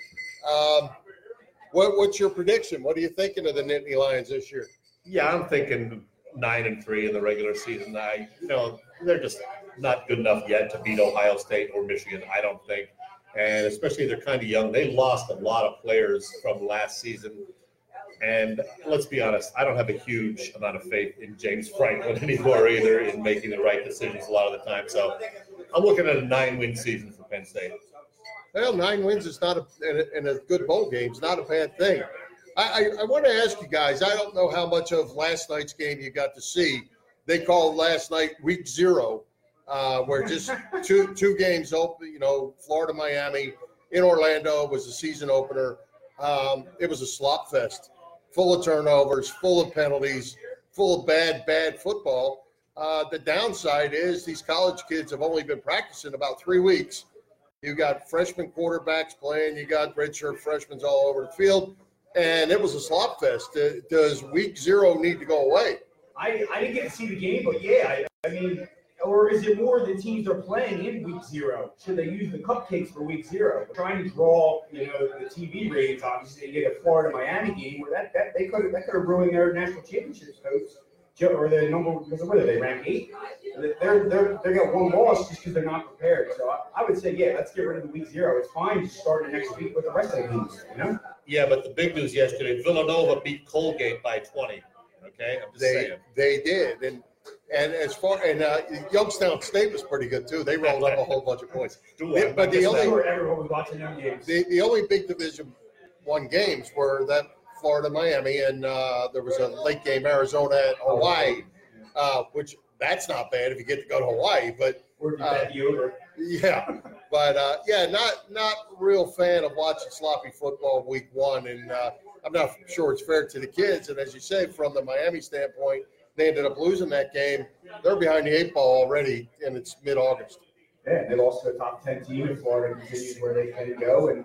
What's your prediction? What are you thinking of the Nittany Lions this year? Yeah, I'm thinking 9-3 in the regular season. They're just not good enough yet to beat Ohio State or Michigan, I don't think. And especially they're kind of young. They lost a lot of players from last season. And let's be honest, I don't have a huge amount of faith in James Franklin anymore either in making the right decisions a lot of the time. So I'm looking at a 9-win season for Penn State. Well, 9 wins is not in a good bowl game. It's not a bad thing. I want to ask you guys, I don't know how much of last night's game you got to see. They called last night week 0, where just two games open, you know, Florida, Miami, in Orlando was the season opener. It was a slop fest, full of turnovers, full of penalties, full of bad football. The downside is these college kids have only been practicing about 3 weeks. You got freshman quarterbacks playing. You got redshirt freshmen all over the field. And it was a slop fest. Does week 0 need to go away? I didn't get to see the game, but yeah. I mean, or is it more the teams are playing in week 0? Should they use the cupcakes for week 0? Trying to draw, you know, the TV ratings, obviously, to get a Florida-Miami game where that could have ruined their national championships, folks. Or their number, because what are they, rank 8? They got one loss just because they're not prepared. So I would say, yeah, let's get rid of the week 0. It's fine to start the next week with the rest of the games, you know? Yeah, but the big news yesterday, Villanova beat Colgate by 20. Okay, I'm just saying. They did, and as far and Youngstown State was pretty good too. They rolled up a whole bunch of points. But everyone was watching them games. The only big Division I games were that Florida, Miami, and there was a late game Arizona at Hawaii, which that's not bad if you get to go to Hawaii. But not real fan of watching sloppy football week 1, and I'm not sure it's fair to the kids. And as you say, from the Miami standpoint, they ended up losing that game. They're behind the 8 ball already, and it's mid-August. Yeah, they lost to a top 10 team in Florida, continued where they kind of go, and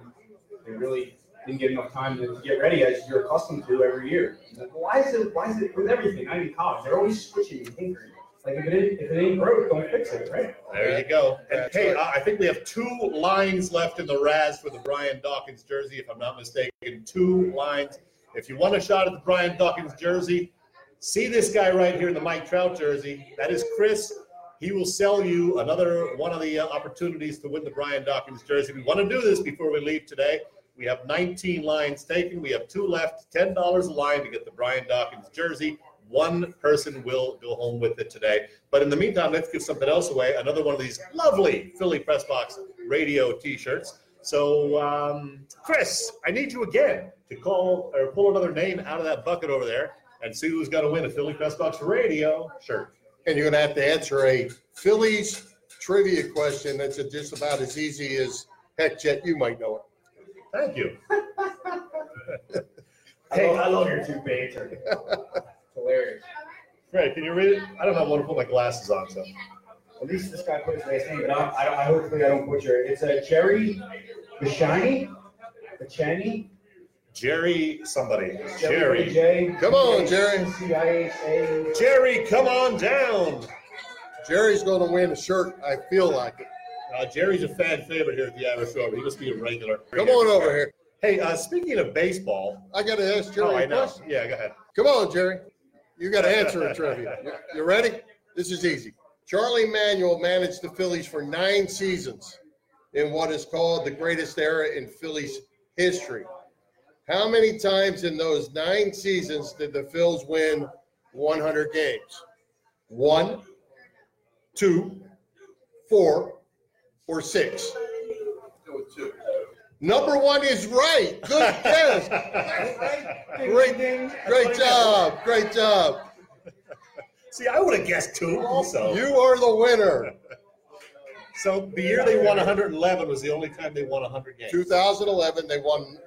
they really didn't get enough time to get ready as you're accustomed to every year. Why is it with everything? I mean, college, they're always switching and tinkering. Like, if it ain't broke, don't fix it, right? There you go. And, hey, I think we have 2 lines left in the Razz for the Brian Dawkins jersey, if I'm not mistaken. 2 lines. If you want a shot at the Brian Dawkins jersey, see this guy right here in the Mike Trout jersey. That is Chris. He will sell you another one of the opportunities to win the Brian Dawkins jersey. We want to do this before we leave today. We have 19 lines taken. We have 2 left, $10 a line to get the Brian Dawkins jersey. One person will go home with it today. But in the meantime, let's give something else away, another one of these lovely Philly Press Box Radio T-shirts. So, Chris, I need you again to call or pull another name out of that bucket over there and see who's going to win a Philly Press Box Radio shirt. And you're going to have to answer a Phillies trivia question that's just about as easy as, heck, Jet, you might know it. Thank you. Hey, I love your two banter. Hilarious. Fred, can you read it? I don't know what to put my glasses on, so. At least this guy put his last name, but I hopefully I don't butcher it. It's a Jerry Bashani. Jerry somebody. Jerry. Come on, Jerry. C-I-A. Jerry, come on down. Jerry's going to win a shirt. I feel like it. Jerry's a fan favorite here at the Irish Rover. He must be a regular. Come on over here. Hey, speaking of baseball. I got to ask Jerry a question. Yeah, go ahead. Come on, Jerry. You got to answer a trivia. You ready? This is easy. Charlie Manuel managed the Phillies for 9 seasons in what is called the greatest era in Phillies history. How many times in those 9 seasons did the Phils win 100 games? 1, 2, 4, or 6? Go with 2. Number 1 is right. Good guess. Great job. See, I would have guessed 2 also. You are the winner. So the year they won 111 was the only time they won 100 games. 2011, they won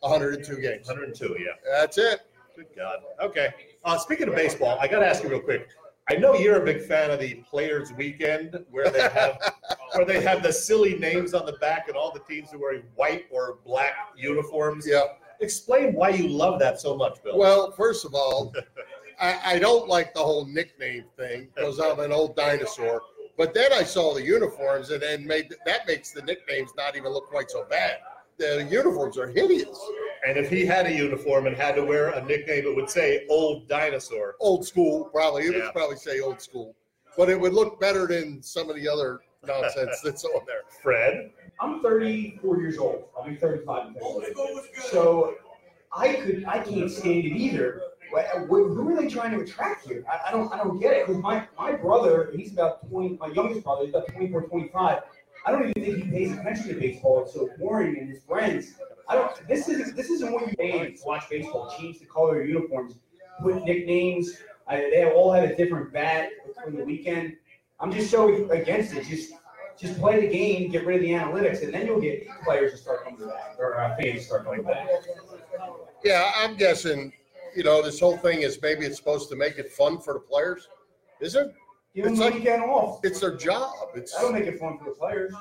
102 games. 102, yeah. That's it. Good God. Okay. Speaking of baseball, I got to ask you real quick. I know you're a big fan of the Players Weekend, where they have the silly names on the back and all the teams are wearing white or black uniforms. Yeah. Explain why you love that so much, Bill. Well, first of all, I don't like the whole nickname thing because I'm an old dinosaur. But then I saw the uniforms, and then that makes the nicknames not even look quite so bad. The uniforms are hideous. And if he had a uniform and had to wear a nickname, it would say Old Dinosaur. Old school, probably. It would probably say old school. But it would look better than some of the other nonsense that's on there. Fred? I'm 34 years old. I'll be 35 in February. So I can't stand it either. Who are they trying to attract here? I don't get it. Because my brother, my youngest brother, he's about 24, 25. I don't even think he pays attention to baseball. It's so boring, and his friends. This isn't what you pay to watch baseball. Change the color of uniforms, put nicknames. They all had a different bat from the weekend. I'm just so against it. Just play the game, get rid of the analytics, and then you'll get players to start coming back, or fans to start coming back. Yeah, I'm guessing. You know, this whole thing is maybe it's supposed to make it fun for the players. Is it? Give them the weekend off. It's their job. That'll make it fun for the players.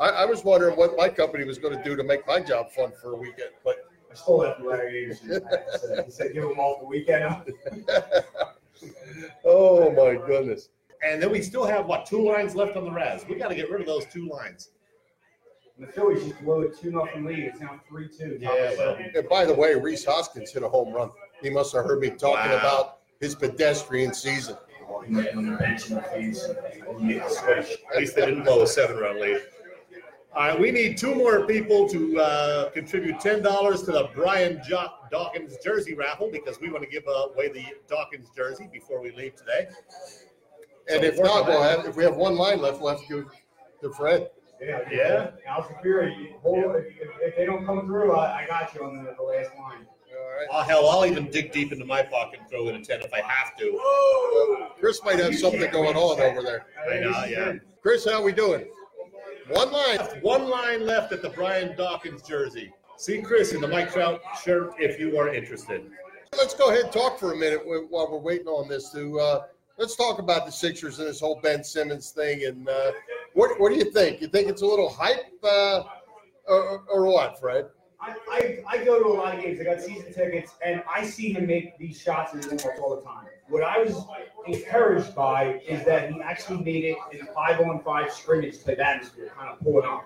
I was wondering what my company was going to do to make my job fun for a weekend, but I stole that from Larry Anderson. He said, "Give them off the weekend." Oh my goodness! And then we still have two lines left on the Razz. We got to get rid of those two lines. And the Phillies just blew a 2-0 lead. It's now 3-2. Yeah. Well. And by the way, Rhys Hoskins hit a home run. He must have heard me talking about his pedestrian season. At least they didn't blow a 7-run lead. All right, we need two more people to contribute $10 to the Brian Dawkins jersey raffle because we want to give away the Dawkins jersey before we leave today. And so if not, if we have one line left, we'll have to give to Fred. Yeah. If they don't come through, I got you on the last line. Right. Oh, hell, I'll even dig deep into my pocket and throw in a 10 if I have to. Well, Chris might have something going on over there. I know, yeah. Chris, how we doing? One line left at the Brian Dawkins jersey. See Chris in the Mike Trout shirt if you are interested. Let's go ahead and talk for a minute while we're waiting on this. Let's talk about the Sixers and this whole Ben Simmons thing. And what do you think? You think it's a little hype or what, Fred? I go to a lot of games. I got season tickets, and I see him make these shots in the warm-ups all the time. What I was encouraged by is that he actually made it in a 5-on-5 scrimmage type atmosphere, kind of pulling on.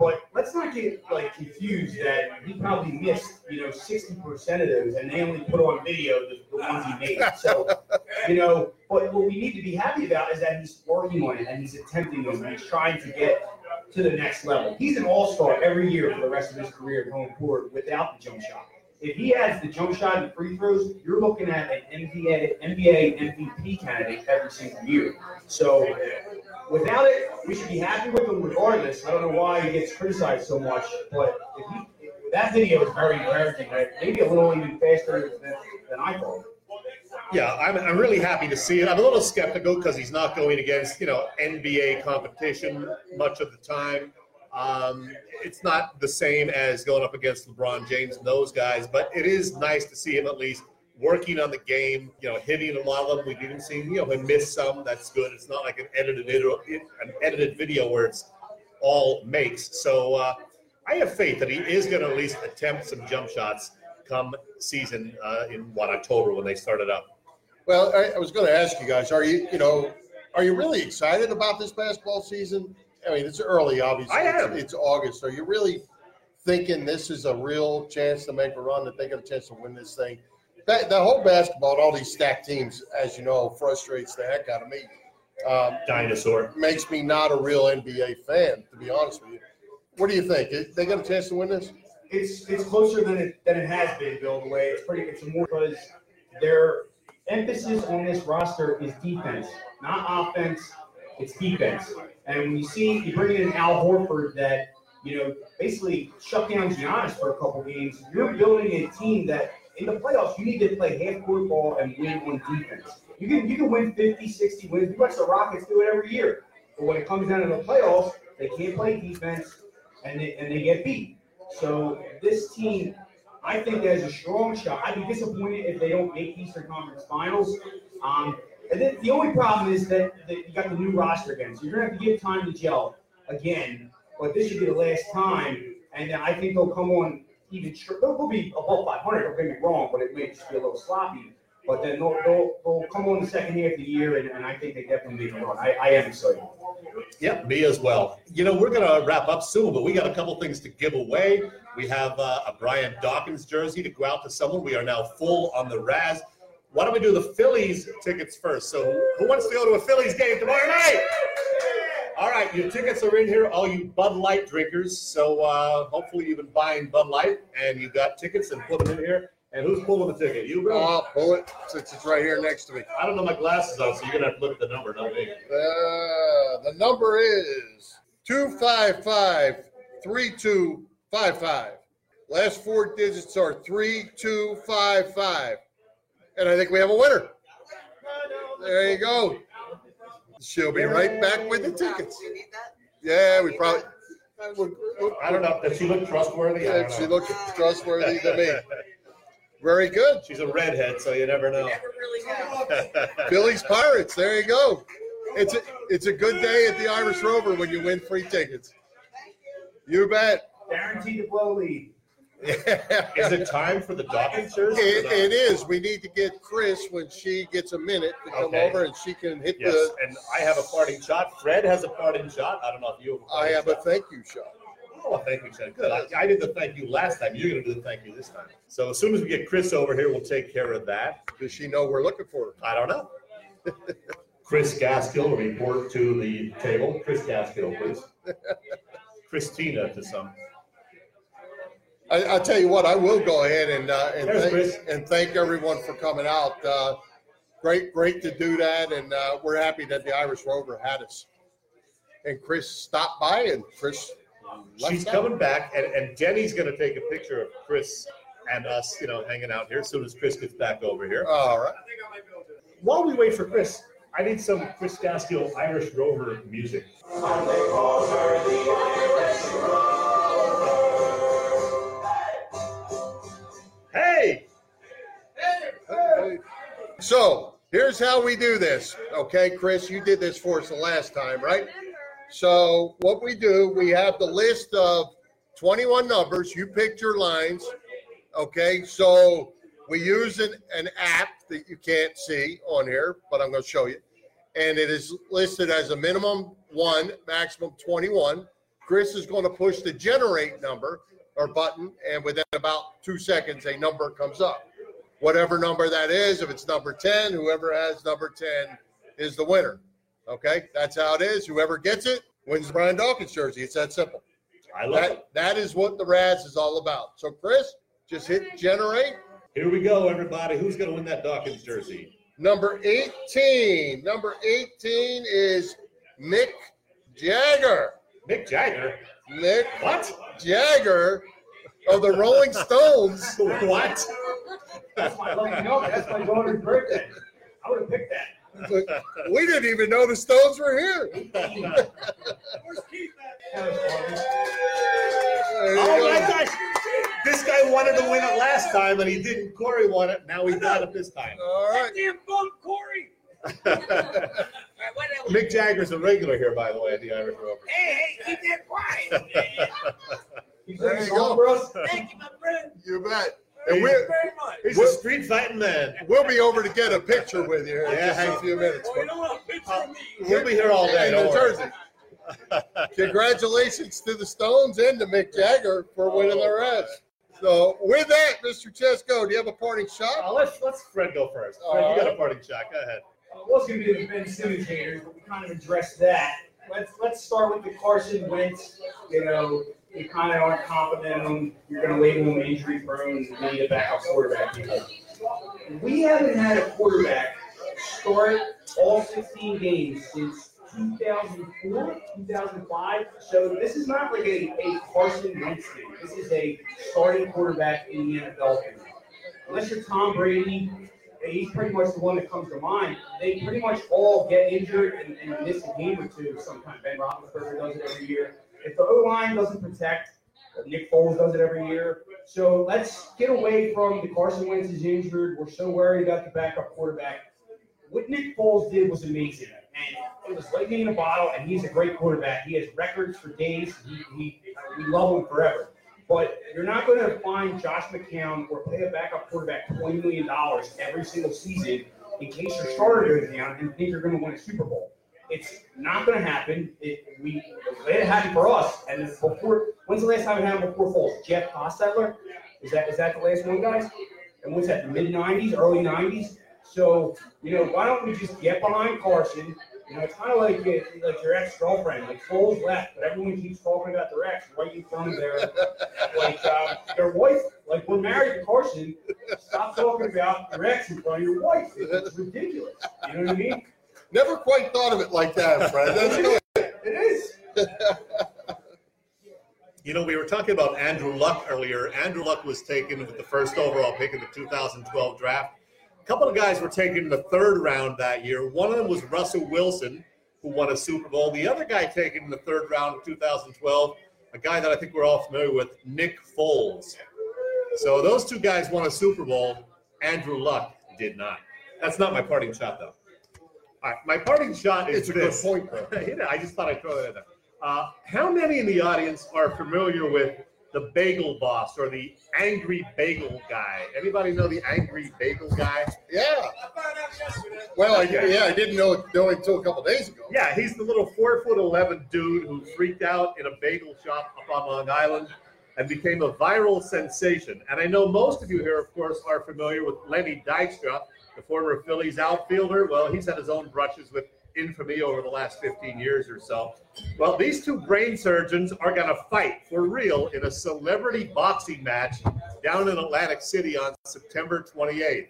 But let's not get confused that he probably missed 60% of those, and they only put on video the ones he made. So but what we need to be happy about is that he's working on it and he's attempting those and he's trying to get to the next level. He's an all-star every year for the rest of his career going forward without the jump shot. If he has the jump shot and free throws, you're looking at an NBA MVP candidate every single year. So without it, we should be happy with him regardless. I don't know why he gets criticized so much, but that video is very encouraging. Maybe a little even faster than I thought. Yeah, I'm really happy to see it. I'm a little skeptical because he's not going against, NBA competition much of the time. It's not the same as going up against LeBron James and those guys, but it is nice to see him at least working on the game, hitting a lot of them. We've even seen, him miss some. That's good. It's not like an edited video where it's all makes. So I have faith that he is going to at least attempt some jump shots come season in October when they started up. Well, I was going to ask you guys, are you really excited about this basketball season? I mean, it's early, obviously. I am. It's August. Are you really thinking this is a real chance to make a run, that they got a chance to win this thing? The whole basketball and all these stacked teams, as you know, frustrates the heck out of me. Dinosaur. Makes me not a real NBA fan, to be honest with you. What do you think? They got a chance to win this? It's closer than it has been, Bill, the way it's more because they're – emphasis on this roster is defense, not offense. It's defense. And when you bring in Al Horford that, basically shut down Giannis for a couple games, you're building a team that in the playoffs, you need to play half-court ball and win on defense. You can win 50, 60 wins. You watch the Rockets do it every year. But when it comes down to the playoffs, they can't play defense, and they get beat. So this team – I think there's a strong shot. I'd be disappointed if they don't make Eastern Conference Finals. And then the only problem is that you got the new roster again. So you're going to have to give time to gel again. But this should be the last time. And I think they'll come on even – they'll be above 500. Don't get me wrong, but it may just be a little sloppy. But then they'll come on the second half of the year, and I think they definitely make a run. I am excited. Yep, me as well. We're going to wrap up soon, but we got a couple things to give away. We have a Brian Dawkins jersey to go out to someone. We are now full on the Razz. Why don't we do the Phillies tickets first? So who wants to go to a Phillies game tomorrow night? All right, your tickets are in here, all you Bud Light drinkers. So hopefully you've been buying Bud Light, and you got tickets and put them in here. And who's pulling the ticket? You, Bill? I'll pull it since it's right here next to me. I don't know, my glasses on, so you're going to have to look at the number, not me. The number is 255-3255. Last four digits are 3255. And I think we have a winner. There you go. She'll be right back with the tickets. Yeah, we probably. I don't know. Does she look trustworthy? Yeah, she looked trustworthy to me. Very good. She's a redhead, so you never know. You never really know. Philly's Pirates. There you go. It's a good day at the Irish Rover when you win free tickets. You bet. Guaranteed to blow lead. Yeah. Is it time for the Dawkins jersey? It is. We need to get Chris when she gets a minute to come over and she can hit the. And I have a parting shot. Fred has a parting shot. I don't know if you have a parting shot. I have a thank you shot. Oh, thank you, Chad. Good. I did the thank you last time. You're going to do the thank you this time. So as soon as we get Chris over here, we'll take care of that. Does she know we're looking for her? I don't know. Chris Gaskill will report to the table. Chris Gaskill, please. Christina to some. I'll tell you what, I will go ahead and thank everyone for coming out. Great to do that, and we're happy that the Irish Rover had us. And Chris stopped by, and Chris She's coming back, and Jenny's going to take a picture of Chris and us, hanging out here as soon as Chris gets back over here. All right. While we wait for Chris, I need some Chris Gaskill Irish Rover music. Hey! Hey! So, here's how we do this. Okay, Chris, you did this for us the last time, right? So what we do, we have the list of 21 numbers. You picked your lines, okay? So we use an app that you can't see on here, but I'm going to show you. And it is listed as a minimum 1, maximum 21. Chris is going to push the generate number or button, and within about 2 seconds, a number comes up. Whatever number that is, if it's number 10, whoever has number 10 is the winner. Okay, that's how it is. Whoever gets it wins the Brian Dawkins jersey. It's that simple. I love it. That is what the Razz is all about. So, Chris, just hit generate. Here we go, everybody. Who's going to win that Dawkins jersey? Number 18. Number 18 is Mick Jagger. Mick Jagger? Mick. What? Jagger of the Rolling Stones. What? That's my daughter's birthday. I would have picked that. We didn't even know the Stones were here. Oh my gosh. This guy wanted to win it last time and he didn't. Corey won it. Now he got it this time. All right. Damn bum, Corey. Mick Jagger's a regular here, by the way, at the Irish Rover. Hey, keep that quiet. There you go, bro. Thank you, my friend. You bet. And he's a street fighting man. We'll be over to get a picture with you in a few minutes. Oh, you don't want a picture of me. We'll be here all day. Congratulations to the Stones and to Mick Jagger for winning the Razz. So with that, Mr. Chesko, do you have a parting shot? Let's Fred go first. Fred, you got a parting shot. Go ahead. Well, it's going to be the Ben Simmons haters, but we kind of addressed that. Let's start with the Carson Wentz, You kind of aren't confident in him. You're going to label him injury prone and need a backup quarterback. We haven't had a quarterback start all 16 games since 2004, 2005. So this is not like a Carson Wentz thing. This is a starting quarterback in the NFL. Unless you're Tom Brady, he's pretty much the one that comes to mind. They pretty much all get injured and miss a game or two sometimes. Ben Roethlisberger does it every year. If the O-line doesn't protect, Nick Foles does it every year. So let's get away from the Carson Wentz is injured. We're so worried about the backup quarterback. What Nick Foles did was amazing. And it was lightning in a bottle, and he's a great quarterback. He has records for days. We love him forever. But you're not going to find Josh McCown or pay a backup quarterback $20 million every single season in case your starter goes down and think you're going to win a Super Bowl. It's not going to happen. It happened for us. And before, when's the last time it happened before Foles? Jeff Hostetler? Is that the last one, guys? And what's that, mid-90s, early 90s? So, why don't we just get behind Carson? It's kind of like your ex-girlfriend. Like, Foles left, but everyone keeps talking about their ex. Why are you from there? Your wife. Like, we're married to Carson. Stop talking about your ex in front of your wife. It's ridiculous. You know what I mean? Never quite thought of it like that, Fred. That's good. It is. You know, we were talking about Andrew Luck earlier. Andrew Luck was taken with the first overall pick in the 2012 draft. A couple of guys were taken in the third round that year. One of them was Russell Wilson, who won a Super Bowl. The other guy taken in the third round of 2012, a guy that I think we're all familiar with, Nick Foles. So those two guys won a Super Bowl. Andrew Luck did not. That's not my parting shot, though. All right, my parting shot is this. It's a good point, though. You know, I just thought I'd throw that in there. How many in the audience are familiar with the Bagel Boss or the Angry Bagel Guy? Anybody know the Angry Bagel Guy? Yeah. I found out yesterday. Well, I didn't know it until a couple days ago. Yeah, he's the little 4'11" dude who freaked out in a bagel shop up on Long Island and became a viral sensation. And I know most of you here, of course, are familiar with Lenny Dykstra, the former Phillies outfielder. Well, he's had his own brushes with infamy over the last 15 years or so. Well, these two brain surgeons are going to fight for real in a celebrity boxing match down in Atlantic City on September 28th.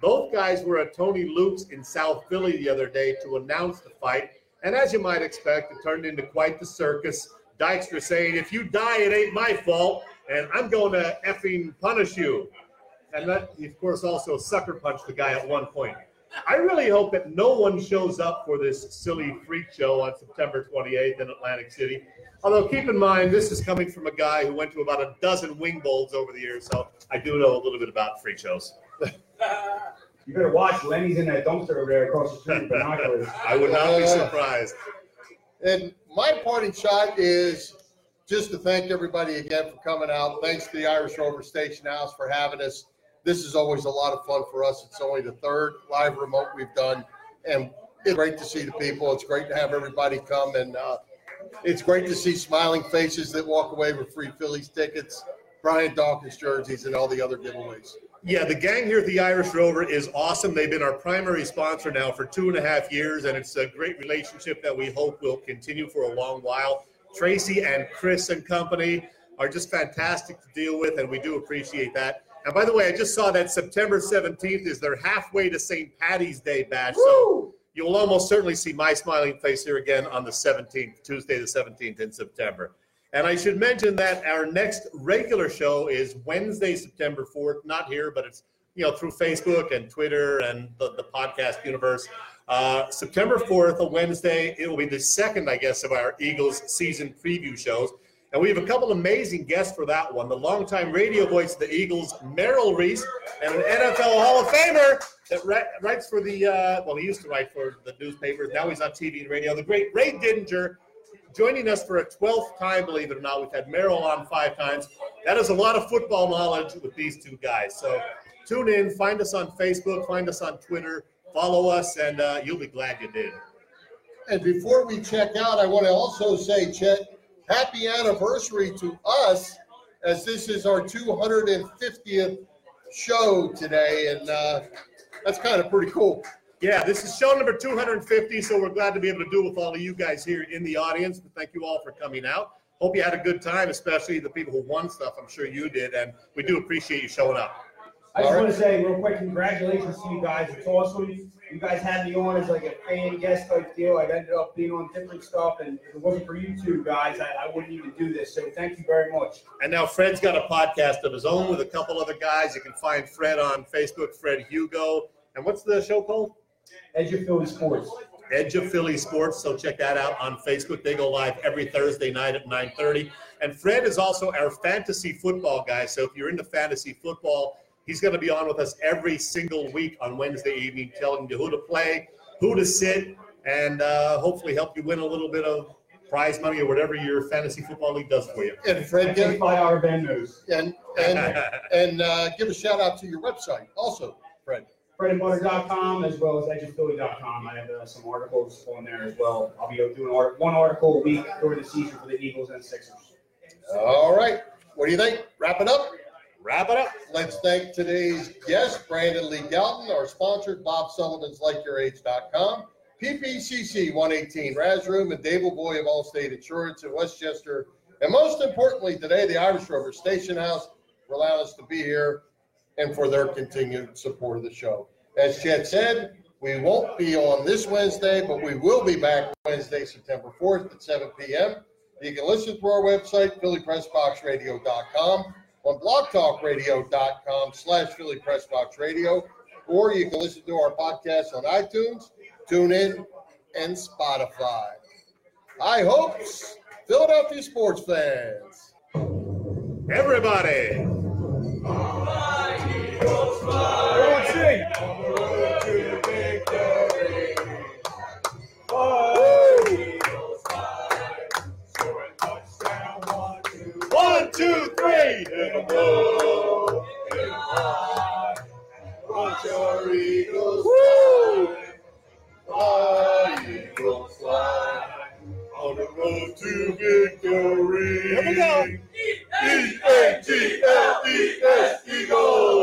Both guys were at Tony Luke's in South Philly the other day to announce the fight. And as you might expect, it turned into quite the circus. Dykstra saying, if you die, it ain't my fault, and I'm going to effing punish you. And that, of course, also sucker punched the guy at one point. I really hope that no one shows up for this silly freak show on September 28th in Atlantic City. Although, keep in mind, this is coming from a guy who went to about a dozen Wing Bowls over the years, so I do know a little bit about freak shows. You better watch. Lenny's in that dumpster over there across the street. Binoculars. I would not be surprised. And my parting shot is just to thank everybody again for coming out. Thanks to the Irish Rover Station House for having us. This is always a lot of fun for us. It's only the third live remote we've done, and it's great to see the people. It's great to have everybody come, and it's great to see smiling faces that walk away with free Phillies tickets, Brian Dawkins jerseys, and all the other giveaways. Yeah, the gang here at the Irish Rover is awesome. They've been our primary sponsor now for 2.5 years, and it's a great relationship that we hope will continue for a long while. Tracy and Chris and company are just fantastic to deal with, and we do appreciate that. And by the way, I just saw that September 17th is their halfway to St. Paddy's Day bash. So you'll almost certainly see my smiling face here again on the 17th, Tuesday the 17th in September. And I should mention that our next regular show is Wednesday, September 4th. Not here, but it's, you know, through Facebook and Twitter and the podcast universe. September 4th, a Wednesday. It will be the second, I guess, of our Eagles season preview shows. And we have a couple amazing guests for that one. The longtime radio voice of the Eagles, Merrill Reese, and an NFL Hall of Famer that writes for the, he used to write for the newspapers. Now he's on TV and radio. The great Ray Didinger joining us for a 12th time, believe it or not. We've had Merrill on 5 times. That is a lot of football knowledge with these two guys. So tune in, find us on Facebook, find us on Twitter, follow us, and you'll be glad you did. And before we check out, I want to also say, Chet, happy anniversary to us, as this is our 250th show today, and that's kind of pretty cool. Yeah, this is show number 250, so we're glad to be able to do it with all of you guys here in the audience. But thank you all for coming out. Hope you had a good time, especially the people who won stuff. I'm sure you did, and we do appreciate you showing up. I just want to say real quick, congratulations to you guys. It's awesome. You guys had me on as like a fan guest type deal. I ended up being on different stuff, and if it wasn't for you two guys, I wouldn't even do this. So thank you very much. And now Fred's got a podcast of his own with a couple other guys. You can find Fred on Facebook, Fred Hugo. And what's the show called? Edge of Philly Sports. Edge of Philly Sports. So check that out on Facebook. They go live every Thursday night at 9:30. And Fred is also our fantasy football guy. So if you're into fantasy football, he's going to be on with us every single week on Wednesday evening, telling you who to play, who to sit, and hopefully help you win a little bit of prize money or whatever your fantasy football league does for you. And Fred, give our vendors. And give a shout out to your website also, Fred. Breadandbutter.com as well as edgeofphilly.com. I have some articles on there as well. I'll be doing one article a week during the season for the Eagles and Sixers. All right. What do you think? Wrap it up. Wrap it up. Let's thank today's guest, Brandon Lee Gowton, our sponsor, Bob Sullivan's LikeYourAge.com, PPCC 118 Razz Room, and Dave O'Boy of Allstate Insurance in Westchester. And most importantly today, the Irish Rover Station House for allowing us to be here and for their continued support of the show. As Chet said, we won't be on this Wednesday, but we will be back Wednesday, September 4th at 7 p.m. You can listen to our website, phillypressboxradio.com, on blogtalkradio.com/phillypressboxradio, or you can listen to our podcast on iTunes, TuneIn, and Spotify. High hopes, Philadelphia sports fans. Everybody. All right, Eagles fly. On the road to the victory. All right, Eagles fly. Score a touchdown, 1, 2, 3. 1, 2, 3. And blow. And fly. Watch our Eagles fly. Fly, Eagles fly. On the road to victory. Here we go. E-A-G-L-E-S, Eagles.